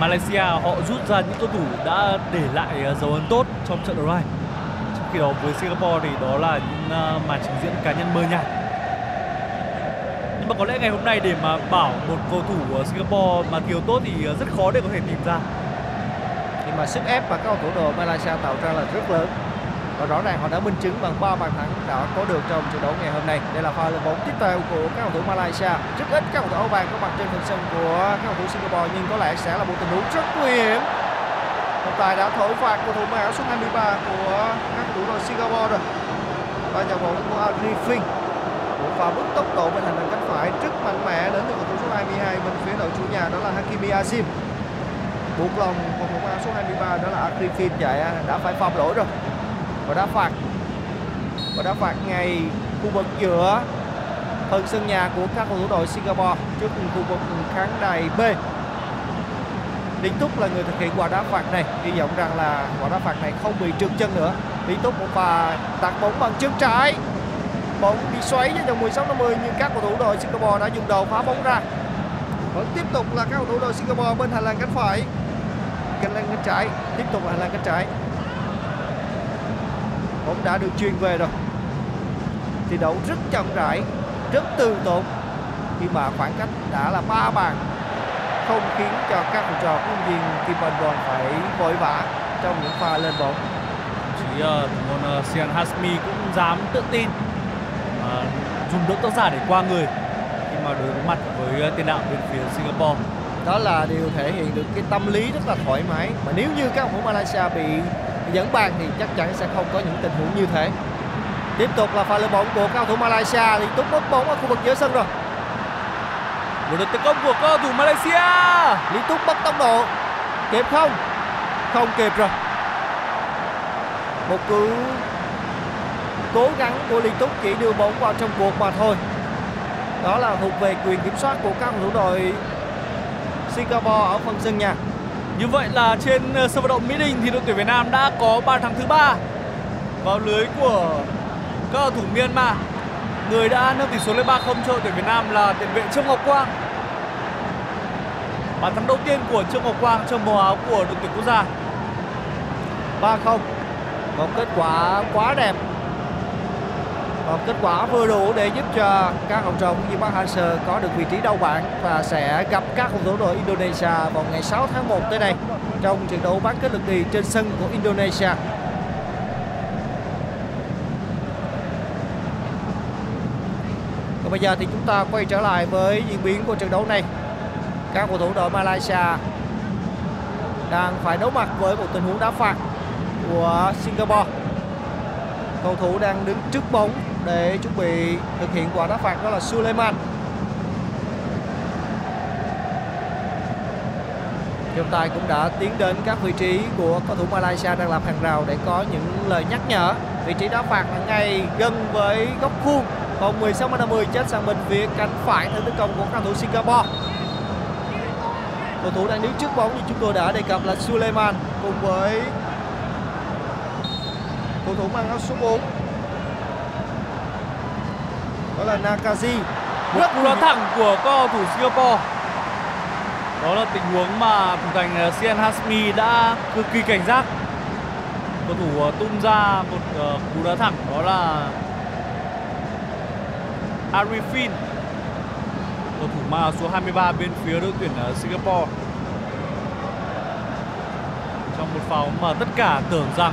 Malaysia họ rút ra những cầu thủ đã để lại dấu ấn tốt trong trận đấu này. Trong khi đó với Singapore thì đó là những màn trình diễn cá nhân mơ nhạt. Nhưng mà có lẽ ngày hôm nay để mà bảo một cầu thủ Singapore mà thiếu tốt thì rất khó để có thể tìm ra. Nhưng mà sức ép mà các cầu thủ đội Malaysia tạo ra là rất lớn. Và rõ ràng họ đã minh chứng bằng ba bàn thắng đã có được trong trận đấu ngày hôm nay. Đây là pha lượt bóng tiếp theo của các cầu thủ Malaysia. Rất ít các cầu thủ áo vàng có mặt trên phần sân của các cầu thủ Singapore, nhưng có lẽ sẽ là một tình huống rất nguy hiểm. Trọng tài đã thổi phạt cầu thủ áo số hai mươi ba của các cầu thủ đội Singapore rồi. Và nhà bóng của Agri Fink. Pha bứt tốc độ bên hành lang cánh phải rất mạnh mẽ đến từ cầu thủ số hai mươi hai bên phía đội chủ nhà, đó là Hakimi Azim. Buộc lòng cầu thủ áo số hai mươi ba đó là Agri Fink chạy đã phải phạm lỗi rồi. Và đã phạt. Và đã phạt ngay khu vực giữa phần sân nhà của các cầu thủ đội Singapore trước khu vực khán đài B. Lý Tuck là người thực hiện quả đá phạt này, hy vọng rằng là quả đá phạt này không bị trượt chân nữa. Lý Tuck một pha tạt bóng bằng chân trái, bóng bị xoáy với vòng mười sáu năm mươi nhưng các cầu thủ đội Singapore đã dùng đầu phá bóng ra. Vẫn tiếp tục là các cầu thủ đội Singapore bên hành lang cánh phải, cánh lang cánh trái, tiếp tục là hành lang cánh trái. Bóng đã được chuyền về rồi. Thi đấu rất chậm rãi, rất từ tốn khi mà khoảng cách đã là ba bàn, không khiến cho các học trò của huấn luyện viên Kim Pan-gon phải vội vã trong những pha lên bóng. Chỉ còn uh, Sian Hasmi cũng dám tự tin uh, dùng đỡ tác giả để qua người khi mà đối mặt với tiền đạo bên phía Singapore. Đó là điều thể hiện được cái tâm lý rất là thoải mái, mà nếu như các cầu thủ Malaysia bị dẫn bàn thì chắc chắn sẽ không có những tình huống như thế. Tiếp tục là pha lên bóng của các cầu thủ Malaysia, Lý Tuck mất bóng ở khu vực giữa sân rồi. Một đợt tấn công của cầu thủ Malaysia. Lý Tuck mất tốc độ, kịp không? Không kịp rồi. Một cú cố gắng của Lý Tuck chỉ đưa bóng vào trong cuộc mà thôi. Đó là thuộc về quyền kiểm soát của các cầu thủ đội Singapore ở phần sân nhà. Như vậy là trên sân vận động Mỹ Đình thì đội tuyển Việt Nam đã có bàn thắng thứ ba vào lưới của các cầu thủ Myanmar. Người đã nâng tỷ số lên ba không cho đội tuyển Việt Nam là tiền vệ Trương Ngọc Quang. Bàn thắng đầu tiên của Trương Ngọc Quang trong màu áo của đội tuyển quốc gia. ba không. Một kết quả quá đẹp. Một kết quả vừa đủ để giúp cho các học trò của Park Hang-seo có được vị trí đầu bảng và sẽ gặp các cầu thủ đội Indonesia vào ngày sáu tháng một tới đây trong trận đấu bán kết lượt đi trên sân của Indonesia. Bây giờ thì chúng ta quay trở lại với diễn biến của trận đấu này. Các cầu thủ đội Malaysia đang phải đối mặt với một tình huống đá phạt của Singapore. Cầu thủ đang đứng trước bóng để chuẩn bị thực hiện quả đá phạt đó là Suleiman. Trọng tài cũng đã tiến đến các vị trí của cầu thủ Malaysia đang làm hàng rào để có những lời nhắc nhở. Vị trí đá phạt là ngay gần với góc khuôn. Còn mười sáu mét năm mươi chết sang bên phía cánh phải theo tấn công của cầu thủ Singapore. Cầu thủ đang đứng trước bóng như chúng tôi đã đề cập là Suleiman cùng với cầu thủ mang áo số bốn đó là Nakaji. Rất đá thẳng của cầu thủ Singapore. Đó là tình huống mà thủ thành Sian Hasmi đã cực kỳ cảnh giác. Cầu thủ tung ra một cú đá thẳng đó là Arifin, cầu thủ mang áo số hai mươi ba bên phía đội tuyển Singapore. Trong một pha mà tất cả tưởng rằng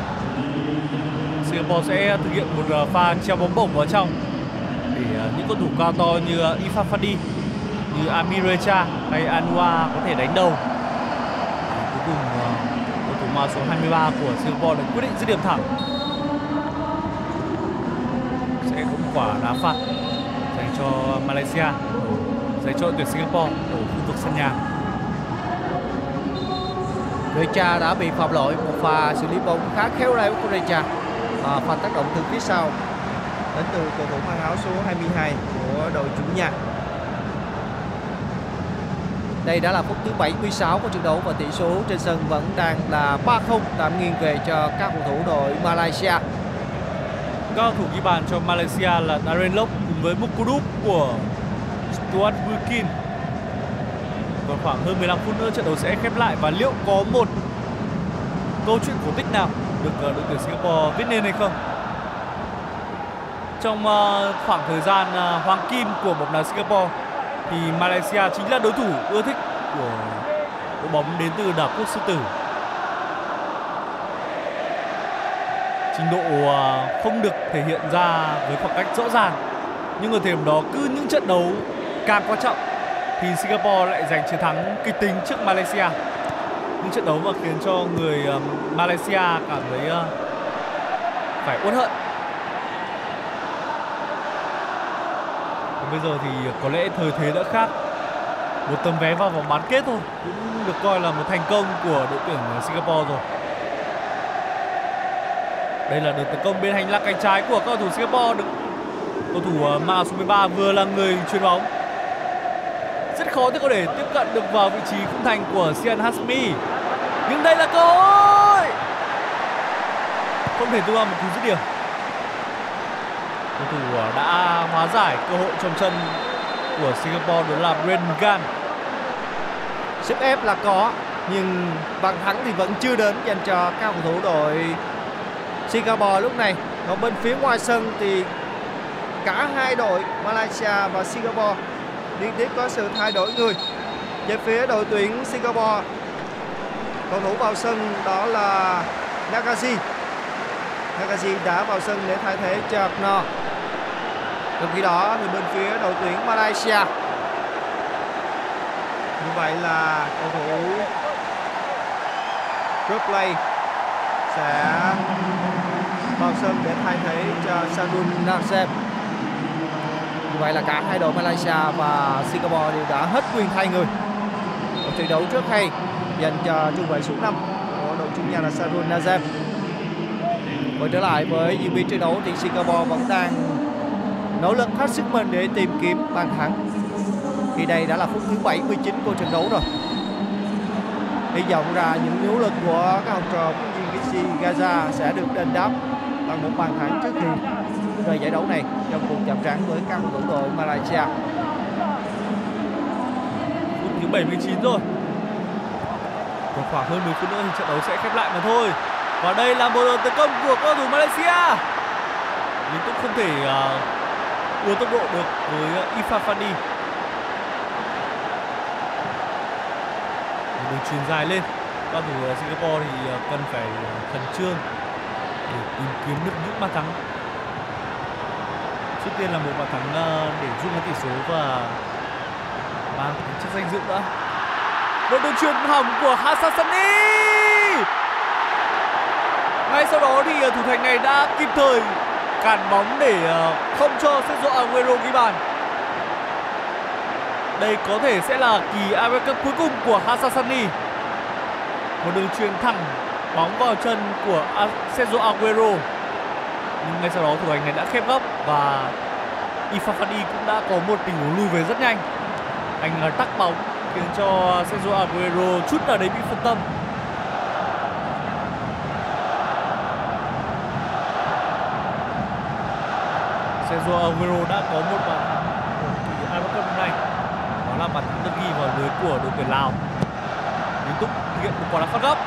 Singapore sẽ thực hiện một pha treo bóng bổng vào trong để những cầu thủ cao to như Irfan Fandi, như Amir Reza hay Anuia có thể đánh đầu. Cuối cùng cầu thủ mang áo số hai mươi ba của Singapore đã quyết định dứt điểm thẳng. Sẽ có một quả đá phạt dành cho Malaysia, dành cho đội tuyển Singapore ở khu vực sân nhà. Reza đã bị phạm lỗi, một pha xử lý bóng khá khéo léo của Reza. À, pha tác động từ phía sau đến từ cầu thủ mang áo số hai mươi hai của đội chủ nhà. Đây đã là phút thứ bảy mươi sáu của trận đấu và tỷ số trên sân vẫn đang là ba không, tạm nghiêng về cho các cầu thủ đội Malaysia. Các cầu thủ ghi bàn cho Malaysia là Darren Lok cùng với một cú đúp của Stuart Wilkinson. Còn khoảng hơn mười lăm phút nữa trận đấu sẽ khép lại và liệu có một câu chuyện cổ tích nào được đội tuyển Singapore viết nên hay không? Trong khoảng thời gian hoàng kim của bóng đá Singapore thì Malaysia chính là đối thủ ưa thích của đội bóng đến từ đảo quốc sư tử. Trình độ không được thể hiện ra với khoảng cách rõ ràng, nhưng ở thời điểm đó cứ những trận đấu càng quan trọng thì Singapore lại giành chiến thắng kịch tính trước Malaysia. những trận đấu mà khiến cho người um, Malaysia cảm thấy uh, phải uất hận. Còn bây giờ thì có lẽ thời thế đã khác. Một tấm vé vào vòng bán kết thôi cũng được coi là một thành công của đội tuyển Singapore rồi. Đây là đợt tấn công bên hành lang cánh trái của các cầu thủ Singapore, được cầu thủ mã số mười ba vừa là người chuyền bóng. Rất khó để có thể tiếp cận được vào vị trí khung thành của Sian Hasmi. Nhưng đây là cơ hội. Không thể tung ra một cú dứt điểm. Cầu thủ đã hóa giải cơ hội trong chân của Singapore, đó là Brengan. Sức ép là có nhưng bàn thắng thì vẫn chưa đến dành cho các cầu thủ đội Singapore lúc này. Còn bên phía ngoài sân thì cả hai đội Malaysia và Singapore liên tiếp có sự thay đổi người. Về phía đội tuyển Singapore, cầu thủ vào sân đó là Nagashi. Nagashi đã vào sân để thay thế cho Akno. Trong khi đó thì bên phía đội tuyển Malaysia, như vậy là cầu thủ Bradley sẽ vào sân để thay thế cho Sadun Nizam. Như vậy là cả hai đội Malaysia và Singapore đều đã hết quyền thay người. Một trận đấu trước hay dành cho trung vệ số năm của đội chủ nhà là Sadun Nizam. Quay trở lại với diễn biến trận đấu thì Singapore vẫn đang nỗ lực hết sức mình để tìm kiếm bàn thắng. Khi đây đã là phút thứ bảy mươi chín của trận đấu rồi. Hy vọng ra những nỗ lực của các học trò Gaza sẽ được đền đáp bằng một bàn thắng trước khi rời giải đấu này trong cuộc chạm trán với các cầu thủ đội Malaysia. Phút thứ bảy mươi chín rồi. Còn khoảng hơn mười phút nữa thì trận đấu sẽ khép lại mà thôi. Và đây là một đợt tấn công của cầu thủ Malaysia. Nhưng cũng không thể uh, đua tốc độ được với Irfan Fandi. Một đường chuyền dài lên. Các cầu thủ Singapore thì cần phải khẩn trương để tìm kiếm được những bàn thắng. Trước tiên là một bàn thắng để rút ngắn tỷ số và mang chức danh dự đã. Một đường chuyền hỏng của Hassan Sani. Ngay sau đó thì thủ thành này đã kịp thời cản bóng để không cho Sergio Aguero ghi bàn. Đây có thể sẽ là kỳ a ép ép Cup cuối cùng của Hassan Sani. Một đường chuyền thẳng bóng vào chân của Sergio Aguero. Nhưng ngay sau đó thủ thành này đã khép góc và Irfan Fandi cũng đã có một tình huống lui về rất nhanh. Anh tắc bóng khiến cho Sergio Aguero chút nào đấy bị phân tâm. Sergio Aguero đã có một bàn thắng của kỳ a ép ép Cup này. Đó là bàn thắng được ghi vào lưới của đội tuyển Lào. Liên tục thực hiện một quả đá phạt góc.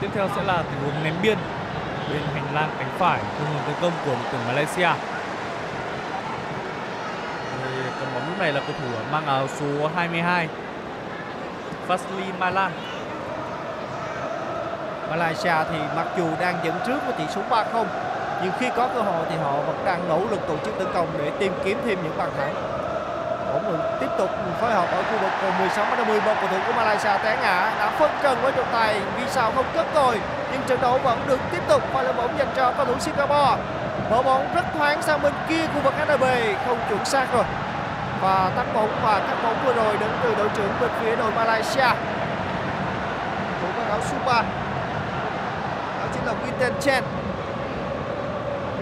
Tiếp theo sẽ là tình huống ném biên bên hành lang cánh phải trong đường tấn công của đội tuyển Malaysia. Cầm bóng lúc này là cầu thủ mang áo số hai mươi hai Fahri Malan. Malaysia thì mặc dù đang dẫn trước với tỷ số ba không nhưng khi có cơ hội thì họ vẫn đang nỗ lực tổ chức tấn công để tìm kiếm thêm những bàn thắng. Tiếp tục phối hợp ở khu vực mười sáu đến mười bảy, cầu thủ của Malaysia té ngã, đã phân trần với trọng tài vì sao không cất rồi, nhưng trận đấu vẫn được tiếp tục. Pha lên bóng dành cho cầu thủ Singapore, mở bóng rất thoáng sang bên kia khu vực hát đê bê, không chuẩn xác rồi. Và tắt bóng và tắt bóng vừa rồi đến từ đội trưởng bên phía đội Malaysia, thủ mang áo số ba, đó chính là Witten Chen.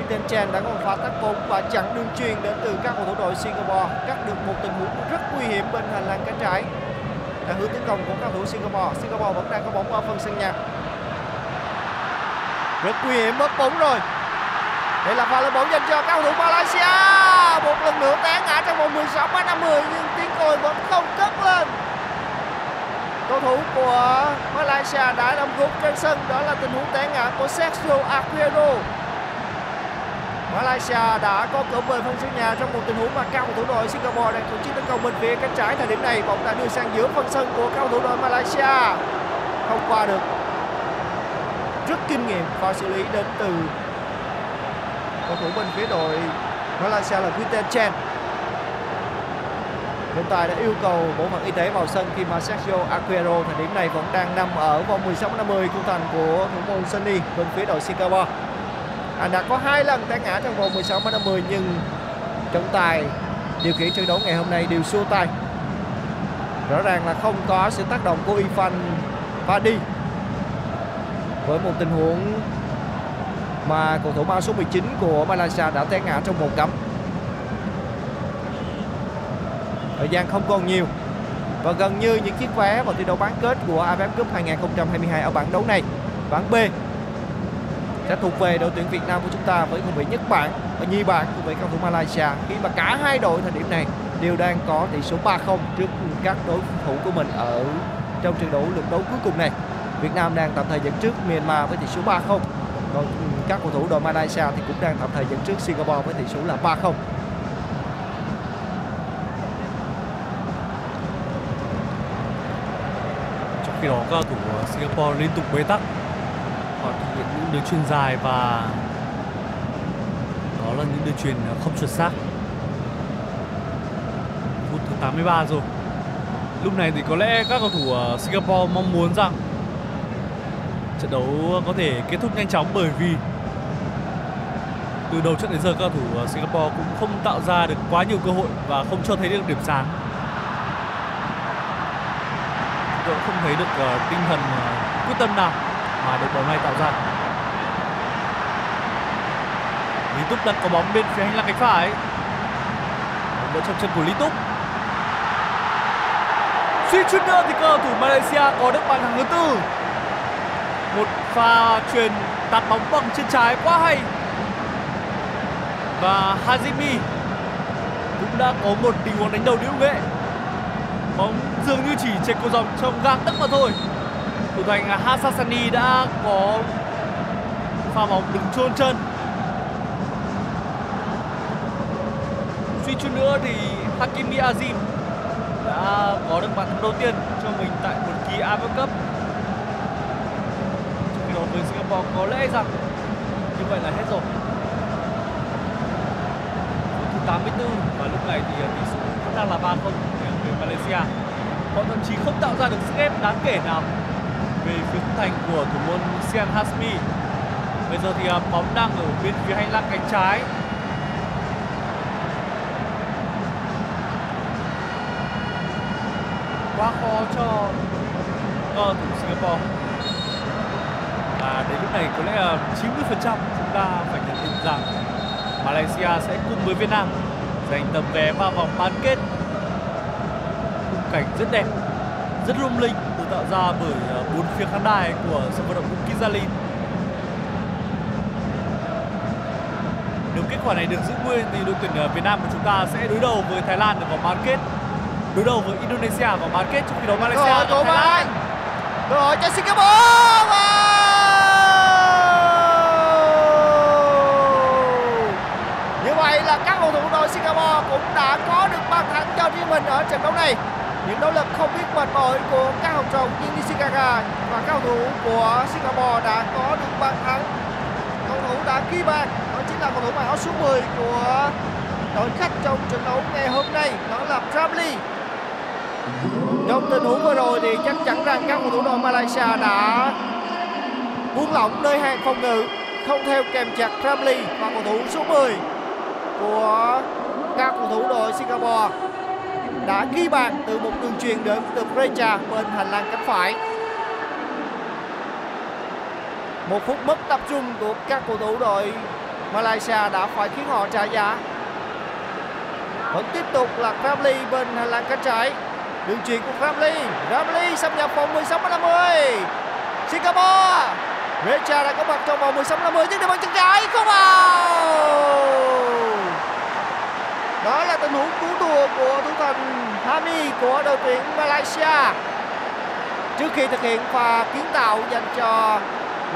Tên Chen đã có một pha tắt bóng và chặn đường chuyền đến từ các cầu thủ đội Singapore, cắt được một tình huống rất nguy hiểm bên hành lang cánh trái là hướng tấn công của các cầu thủ Singapore. Singapore vẫn đang có bóng ở phần sân nhà, rất nguy hiểm, mất bóng rồi. Đây là pha lên bóng dành cho các cầu thủ Malaysia, một lần nữa té ngã trong vòng mười sáu mét năm mươi nhưng tiếng còi vẫn không cất lên. Cầu thủ của Malaysia đã làm gục trên sân, đó là tình huống té ngã của Sergio Aguero. Malaysia đã có cơ hội phân sân nhà trong một tình huống mà cao thủ đội Singapore đang tổ chức tấn công bên phía cánh trái. Thời điểm này bóng đã đưa sang giữa phần sân của cao thủ đội Malaysia, không qua được. Rất kinh nghiệm pha xử lý đến từ cầu thủ bên phía đội Malaysia là Witten Chen. Hiện tại đã yêu cầu bộ phận y tế vào sân khi mà Sergio Aguero thời điểm này vẫn đang nằm ở vòng mười sáu năm mươi khung thành của thủ môn Sunny bên phía đội Singapore. Anh đã có hai lần té ngã trong vòng mười sáu năm mươi nhưng trọng tài điều khiển trận đấu ngày hôm nay đều xua tay. Rõ ràng là không có sự tác động của Irfan Fandi với một tình huống mà cầu thủ mang số mười chín của Malaysia đã té ngã trong một cấm. Thời gian không còn nhiều và gần như những chiếc vé vào thi đấu bán kết của a ép ép Cup hai không hai hai ở bảng đấu này, bảng B, sẽ thuộc về đội tuyển Việt Nam của chúng ta với cùng vị nhất bảng và nhì bảng cùng với cầu thủ Malaysia, khi mà cả hai đội thời điểm này đều đang có tỷ số ba không trước các đối thủ của mình ở trong trận đấu lượt đấu cuối cùng này. Việt Nam đang tạm thời dẫn trước Myanmar với tỷ số ba không, còn các cầu thủ đội Malaysia thì cũng đang tạm thời dẫn trước Singapore với tỷ số là ba không. Trong khi đó cầu thủ Singapore liên tục bế tắc, họ thực hiện những đường chuyền dài và đó là những đường chuyền không chuẩn xác. Phút thứ tám mươi ba rồi. Lúc này thì có lẽ các cầu thủ Singapore mong muốn rằng trận đấu có thể kết thúc nhanh chóng, bởi vì từ đầu trận đến giờ các cầu thủ Singapore cũng không tạo ra được quá nhiều cơ hội và không cho thấy được điểm sáng. Tôi không thấy được uh, tinh thần uh, quyết tâm nào mà đội bóng này tạo ra. Lý Túc đặt có bóng bên phía hành lang cánh phải, bóng trong chân của Lý Túc, suy chút nữa thì cầu thủ Malaysia có được bàn thắng thứ tư. Một pha truyền tạt bóng bằng chân trái quá hay. Và Hazimi cũng đã có một tình huống đánh đầu điệu nghệ, bóng dường như chỉ trên cầu dòng trong gang tấc mà thôi. Thủ thành Hassani đã có pha bóng đứng chôn chân. Suy chút nữa thì Hakimi Azim đã có được bàn thắng đầu tiên cho mình tại một kỳ a ép ép Cup. Đối với Singapore có lẽ rằng như vậy là hết rồi. Thứ tám mươi tư và lúc này thì tỷ số vẫn đang là ba không về Malaysia. Họ thậm chí không tạo ra được sức ép đáng kể nào về phía khung thành của thủ môn Sian Hasmi. Bây giờ thì bóng đang ở bên phía hành lang cánh trái. Quá khó cho cầu thủ Singapore. Và đến lúc này có lẽ là chín mươi phần trăm chúng ta phải nhận định rằng Malaysia sẽ cùng với Việt Nam giành tấm vé vào vòng bán kết. Khung cảnh rất đẹp, rất lung linh được tạo ra bởi bốn phía khán đài của sân vận động Bukit Jalil. Nếu kết quả này được giữ nguyên thì đội tuyển Việt Nam của chúng ta sẽ đối đầu với Thái Lan ở vòng bán kết, đối đầu với Indonesia ở vòng bán kết, trong khi đó Malaysia gặp Thái Lan. Cơ hội cho Singapore và là các cầu thủ đội Singapore cũng đã có được bàn thắng cho riêng mình ở trận đấu này. Những nỗ lực không biết mệt mỏi của các học trò như Nishigaya và các cầu thủ của Singapore đã có được bàn thắng. Cầu thủ đã ghi bàn đó chính là cầu thủ mặc áo số mười của đội khách trong trận đấu ngày hôm nay, đó là Tram Ly. Trong tình huống vừa rồi thì chắc chắn rằng các cầu thủ đội Malaysia đã buông lỏng nơi hàng phòng ngự, không theo kèm chặt Tram Ly và cầu thủ số mười của các cầu thủ đội Singapore đã ghi bàn từ một đường chuyền đến từ Reza bên hành lang cánh phải. Một phút mất tập trung của các cầu thủ đội Malaysia đã phải khiến họ trả giá. Vẫn tiếp tục là Bradley bên hành lang cánh trái, đường chuyền của Bradley, Bradley xâm nhập vòng mười sáu năm mươi. Singapore, Reza đã có mặt trong vòng mười sáu năm mươi nhưng để bằng chân trái không vào. Đó là tình huống cứu thua của thủ thành Hami của đội tuyển Malaysia trước khi thực hiện pha kiến tạo dành cho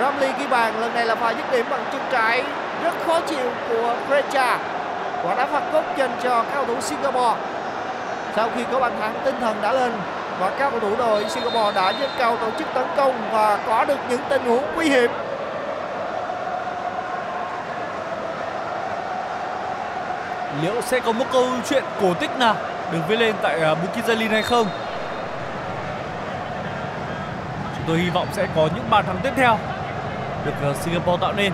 Ramli ghi bàn. Lần này là pha dứt điểm bằng chân trái rất khó chịu của Reza và đã phạt góc dành cho các cầu thủ Singapore. Sau khi có bàn thắng, tinh thần đã lên và các cầu thủ đội Singapore đã dâng cao tổ chức tấn công và có được những tình huống nguy hiểm. Liệu sẽ có một câu chuyện cổ tích nào được viết lên tại Bukit Jalil hay không? Chúng tôi hy vọng sẽ có những bàn thắng tiếp theo được Singapore tạo nên.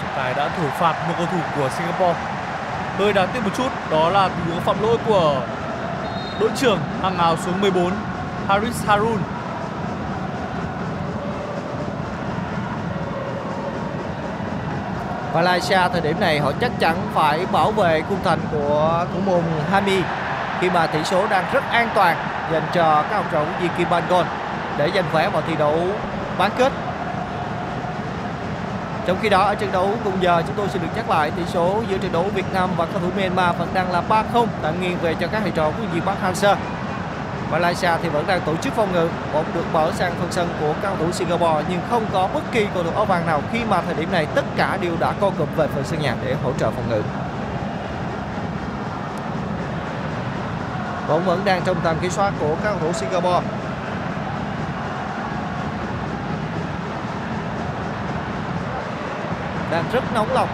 Trọng tài đã thổi phạt một cầu thủ của Singapore. Hơi đáng tiếc một chút, đó là tình huống phạm lỗi của đội trưởng hàng áo số mười bốn Haris Harun. Malaysia thời điểm này họ chắc chắn phải bảo vệ khung thành của thủ môn Hami khi mà tỷ số đang rất an toàn dành cho các học trò của Kim Pan-gon để giành vé vào thi đấu bán kết. Trong khi đó ở trận đấu cùng giờ, chúng tôi sẽ được nhắc lại tỷ số giữa trận đấu Việt Nam và cầu thủ Myanmar vẫn đang là ba không, tạm nghiêng về cho các thầy trò của Park Hang-seo. Malaysia thì vẫn đang tổ chức phòng ngự, bóng được mở sang phần sân của cầu thủ Singapore nhưng không có bất kỳ cầu thủ áo vàng nào khi mà thời điểm này tất cả đều đã co cụm về phần sân nhà để hỗ trợ phòng ngự. Bóng vẫn đang trong tầm kiểm soát của các cầu thủ Singapore. Đang rất nóng lòng.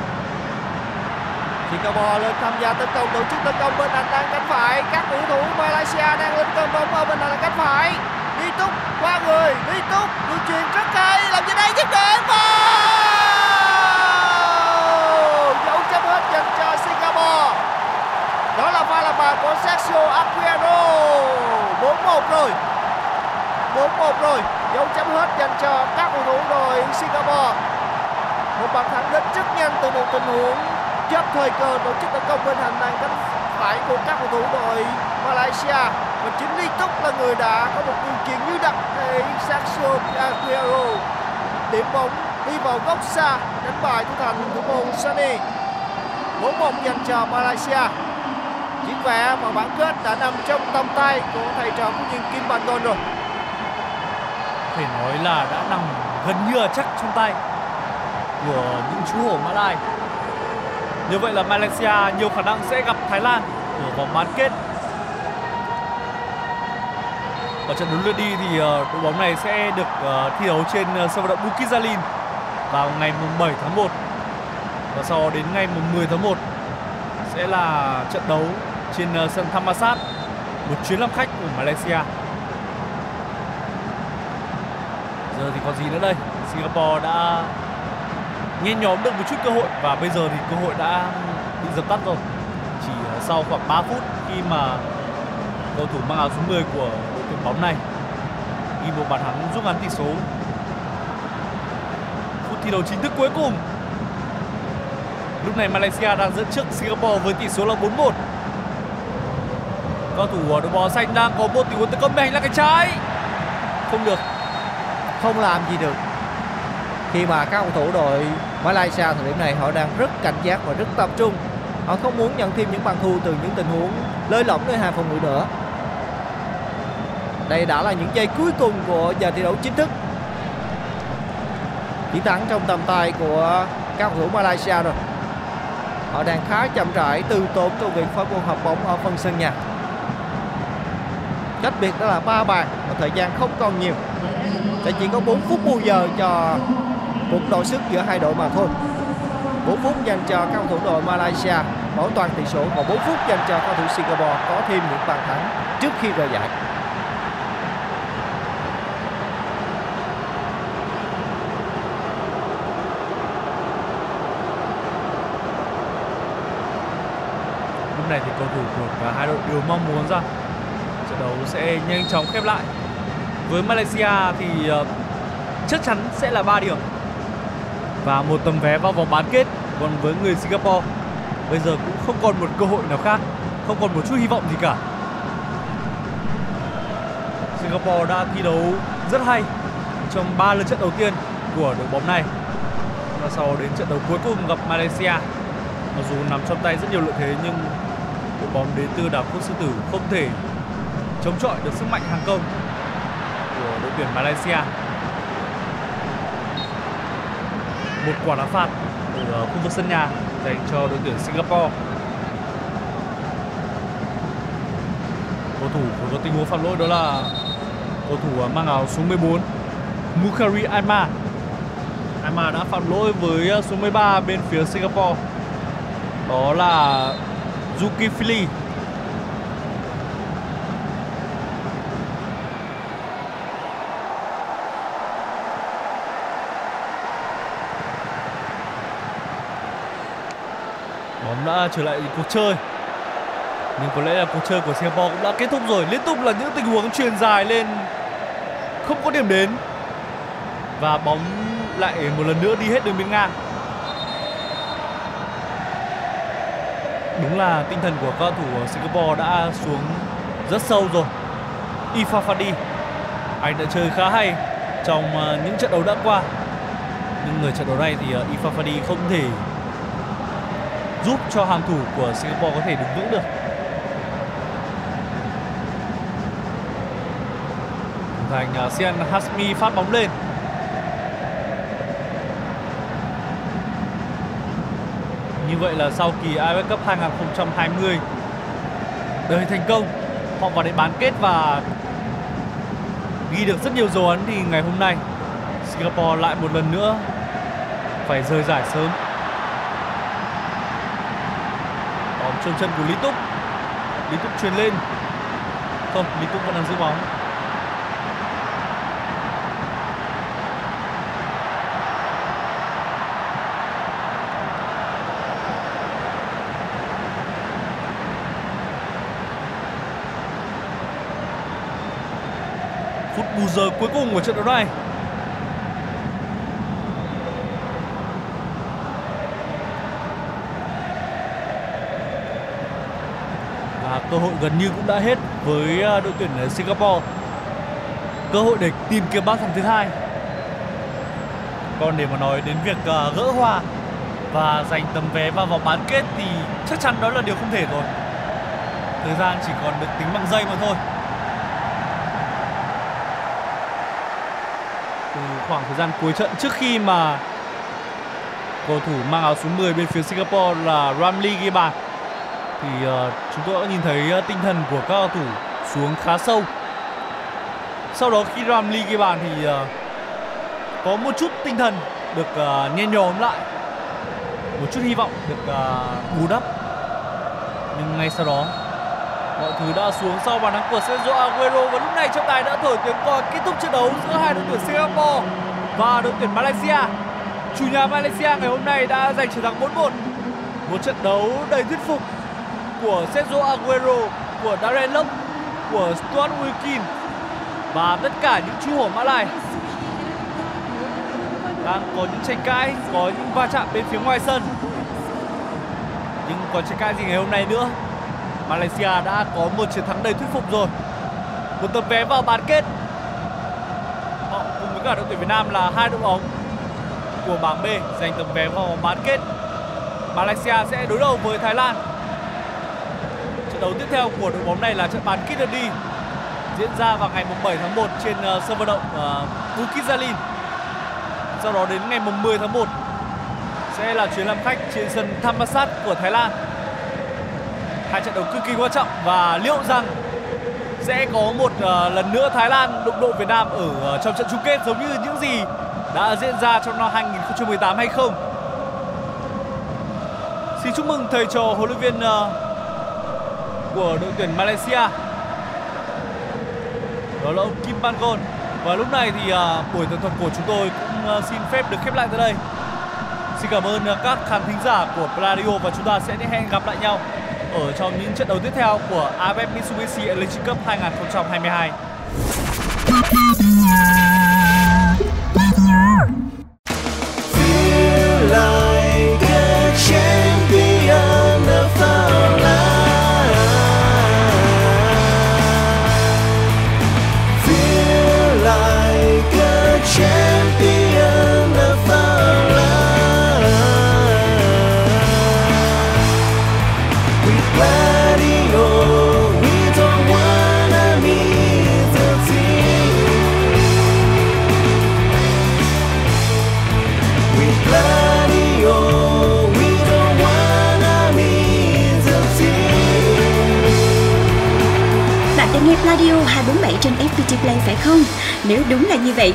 Singapore lên tham gia tấn công, tổ chức tấn công bên hành lang cánh phải. Các cầu thủ Malaysia đang lên cầm bóng ở bên hành lang cánh phải. Lee Tuck qua người, Lee Tuck đường chuyền rất hay, làm gì đây dứt điểm và dấu chấm hết dành cho Singapore. Đó là pha làm bàn của Sergio Aguero. bốn một rồi, bốn một rồi, dấu chấm hết dành cho các cầu thủ đội Singapore. Một bàn thắng đến rất nhanh từ một tình huống chớp thời cơ, tổ chức tấn công bên hành lang cánh phải của các cầu thủ đội Malaysia và chính Lee Tuck là người đã có một đường chuyền như đặc để Sergio Aguero điểm bóng đi vào góc xa đánh bại thủ thành thủ môn Sunny. Bốn một dành cho Malaysia. Chiếc vé vào bán kết đã nằm trong tầm tay của thầy trò của những Kim Pan-gon rồi, phải nói là đã nằm gần như chắc trong tay của những chú hổ Mã Lai. Như vậy là Malaysia nhiều khả năng sẽ gặp Thái Lan ở vòng bán kết. Ở trận đấu lượt đi thì đội bóng này sẽ được thi đấu trên sân vận động Bukit Jalil vào ngày bảy tháng một, và sau đến ngày mười tháng một sẽ là trận đấu trên sân Thammasat, một chuyến làm khách của Malaysia. Giờ thì còn gì nữa đây? Singapore đã nhen nhóm được một chút cơ hội và bây giờ thì cơ hội đã bị dập tắt rồi. Chỉ sau khoảng ba phút khi mà cầu thủ mang áo số mười của đội tuyển bóng này ghi một bàn thắng rút ngắn tỷ số. Phút thi đấu chính thức cuối cùng. Lúc này Malaysia đang dẫn trước Singapore với tỷ số là bốn một. Cầu thủ đội bóng xanh đang có một tình huống tấn công mạnh là cái trái. Không được. Không làm gì được. Khi mà các cầu thủ đội Malaysia thời điểm này họ đang rất cảnh giác và rất tập trung. Họ không muốn nhận thêm những bàn thua từ những tình huống lơi lỏng nơi hàng phòng ngự nữa. Đây đã là những giây cuối cùng của giờ thi đấu chính thức. Chiến thắng trong tầm tay của các cầu thủ Malaysia rồi. Họ đang khá chậm rãi từ tốn trong việc phá quân hợp bóng ở phần sân nhà. Cách biệt đó là ba bàn và thời gian không còn nhiều. Sẽ chỉ có bốn phút bù giờ cho cuộc đối sức giữa hai đội mà thôi. bốn phút dành cho các cầu thủ đội Malaysia bảo toàn tỷ số và bốn phút dành cho cầu thủ Singapore có thêm những bàn thắng trước khi rời giải. Lúc này thì cầu thủ của cả hai đội đều mong muốn rằng trận đấu sẽ nhanh chóng khép lại. Với Malaysia thì chắc chắn sẽ là ba điểm và một tấm vé vào vòng bán kết. Còn với người Singapore bây giờ cũng không còn một cơ hội nào khác, không còn một chút hy vọng gì cả. Singapore đã thi đấu rất hay trong ba lượt trận đầu tiên của đội bóng này, và sau đến trận đấu cuối cùng gặp Malaysia, mặc dù nằm trong tay rất nhiều lợi thế nhưng đội bóng đến từ đảo quốc sư tử không thể chống chọi được sức mạnh hàng công của đội tuyển Malaysia. Một quả đá phạt ở khu vực sân nhà dành cho đội tuyển Singapore. Cầu thủ có tình huống phạm lỗi đó là cầu thủ mang áo số mười bốn Mukhari Aima. mà đã phạm lỗi với số mười ba bên phía Singapore, đó là Zulkifli. Bóng đã trở lại cuộc chơi, nhưng có lẽ là cuộc chơi của Singapore cũng đã kết thúc rồi. Liên tục là những tình huống chuyền dài lên không có điểm đến, và bóng lại một lần nữa đi hết đường biên ngang. Đúng là tinh thần của cầu thủ Singapore đã xuống rất sâu rồi. Irfan Fandi, anh đã chơi khá hay trong những trận đấu đã qua, nhưng người trận đấu này thì Irfan Fandi không thể giúp cho hàng thủ của Singapore có thể đứng vững được. Thành Sian Hasmi phát bóng lên. Như vậy là sau kỳ a ép ép Cup hai không hai không đầy thành công, họ vào đến bán kết và ghi được rất nhiều dấu ấn, thì ngày hôm nay Singapore lại một lần nữa phải rời giải sớm. Bóng trong chân của Lee Tuck, Lee Tuck chuyền lên. Không, Lee Tuck vẫn đang giữ bóng. Bù giờ cuối cùng của trận đấu này. Và cơ hội gần như cũng đã hết với đội tuyển Singapore. Cơ hội để tìm kiếm bàn thắng thứ hai. Còn để mà nói đến việc gỡ hòa và giành tấm vé vào vòng bán kết thì chắc chắn đó là điều không thể rồi. Thời gian chỉ còn được tính bằng giây mà thôi. Khoảng thời gian cuối trận trước khi mà cầu thủ mang áo số mười bên phía Singapore là Ramli ghi bàn thì uh, chúng tôi đã nhìn thấy tinh thần của các cầu thủ xuống khá sâu. Sau đó khi Ramli ghi bàn thì uh, có một chút tinh thần được uh, nhen nhóm lại, một chút hy vọng được uh, bù đắp, nhưng ngay sau đó mọi thứ đã xuống sau bàn thắng của Sergio Aguero. Và lúc này trọng tài đã thổi tiếng còi kết thúc trận đấu giữa hai đội tuyển Singapore và đội tuyển Malaysia. Chủ nhà Malaysia ngày hôm nay đã giành chiến thắng bốn một. Một trận đấu đầy thuyết phục của Sergio Aguero, của Darren Lok, của Stuart Wilkinson và tất cả những chú hổ Mã Lai. Đang có những tranh cãi, có những va chạm bên phía ngoài sân, nhưng còn tranh cãi gì ngày hôm nay nữa. Malaysia đã có một chiến thắng đầy thuyết phục rồi, một tấm vé vào bán kết. Họ cùng với cả đội tuyển Việt Nam là hai đội bóng của bảng B giành tấm vé vào bán kết. Malaysia sẽ đối đầu với Thái Lan. Trận đấu tiếp theo của đội bóng này là trận bán kết lượt đi, diễn ra vào ngày bảy tháng một trên sân vận động Bukit Jalil. Sau đó đến ngày mười tháng một sẽ là chuyến làm khách trên sân Thammasat của Thái Lan. Hai trận đấu cực kỳ quan trọng, và liệu rằng sẽ có một uh, lần nữa Thái Lan đụng độ Việt Nam ở uh, trong trận chung kết giống như những gì đã diễn ra trong năm hai không một tám hay không. Xin chúc mừng thầy trò huấn luyện viên uh, của đội tuyển Malaysia, đó là ông Kim Pan-gon. Và lúc này thì uh, buổi tường thuật của chúng tôi cũng uh, xin phép được khép lại tại đây. Xin cảm ơn uh, các khán thính giả của Pladio, và chúng ta sẽ hẹn gặp lại nhau ở trong những trận đấu tiếp theo của a ép ép Mitsubishi Electric Cup hai không hai hai. Pladio, we don't wanna meet the team. Pladio hai bốn bảy trên ép pê tê Play phải không? Nếu đúng là như vậy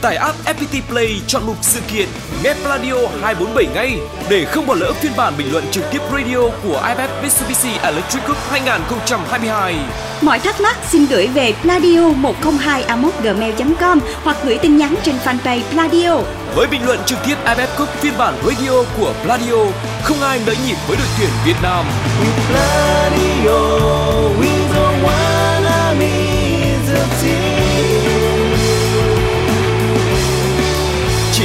Tải app ép pê tê Play, chọn mục sự kiện, nghe Radio hai bốn bảy ngay để không bỏ lỡ phiên bản bình luận trực tiếp radio của a ép ép Mitsubishi Electric Cup hai không hai hai. Mọi thắc mắc xin gửi về pladio một không hai a còng gmail chấm com hoặc gửi tin nhắn trên fanpage Pladio. Với bình luận trực tiếp a ép ép Cup phiên bản radio của Pladio, không ai nỡ nhịp với đội tuyển Việt Nam. Chỉ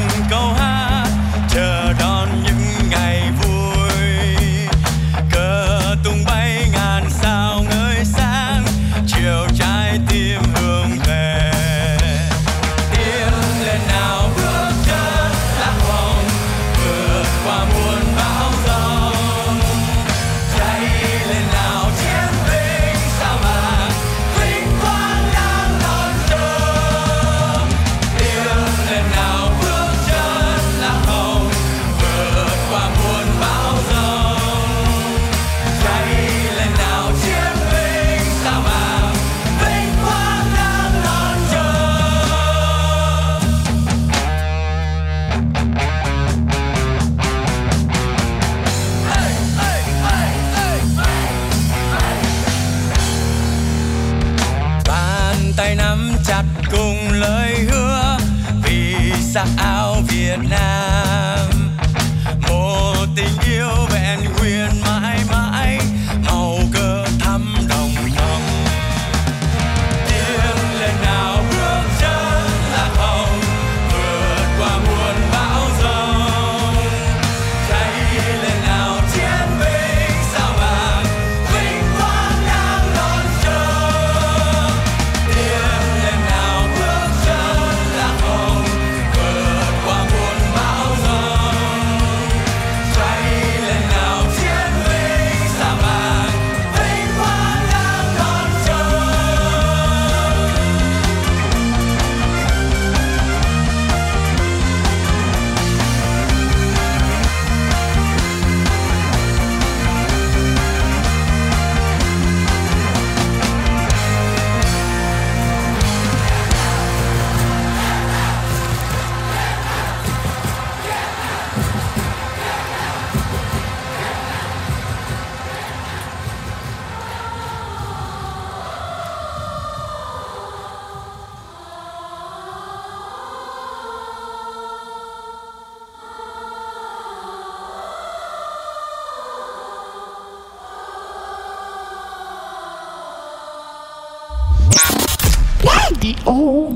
Oh.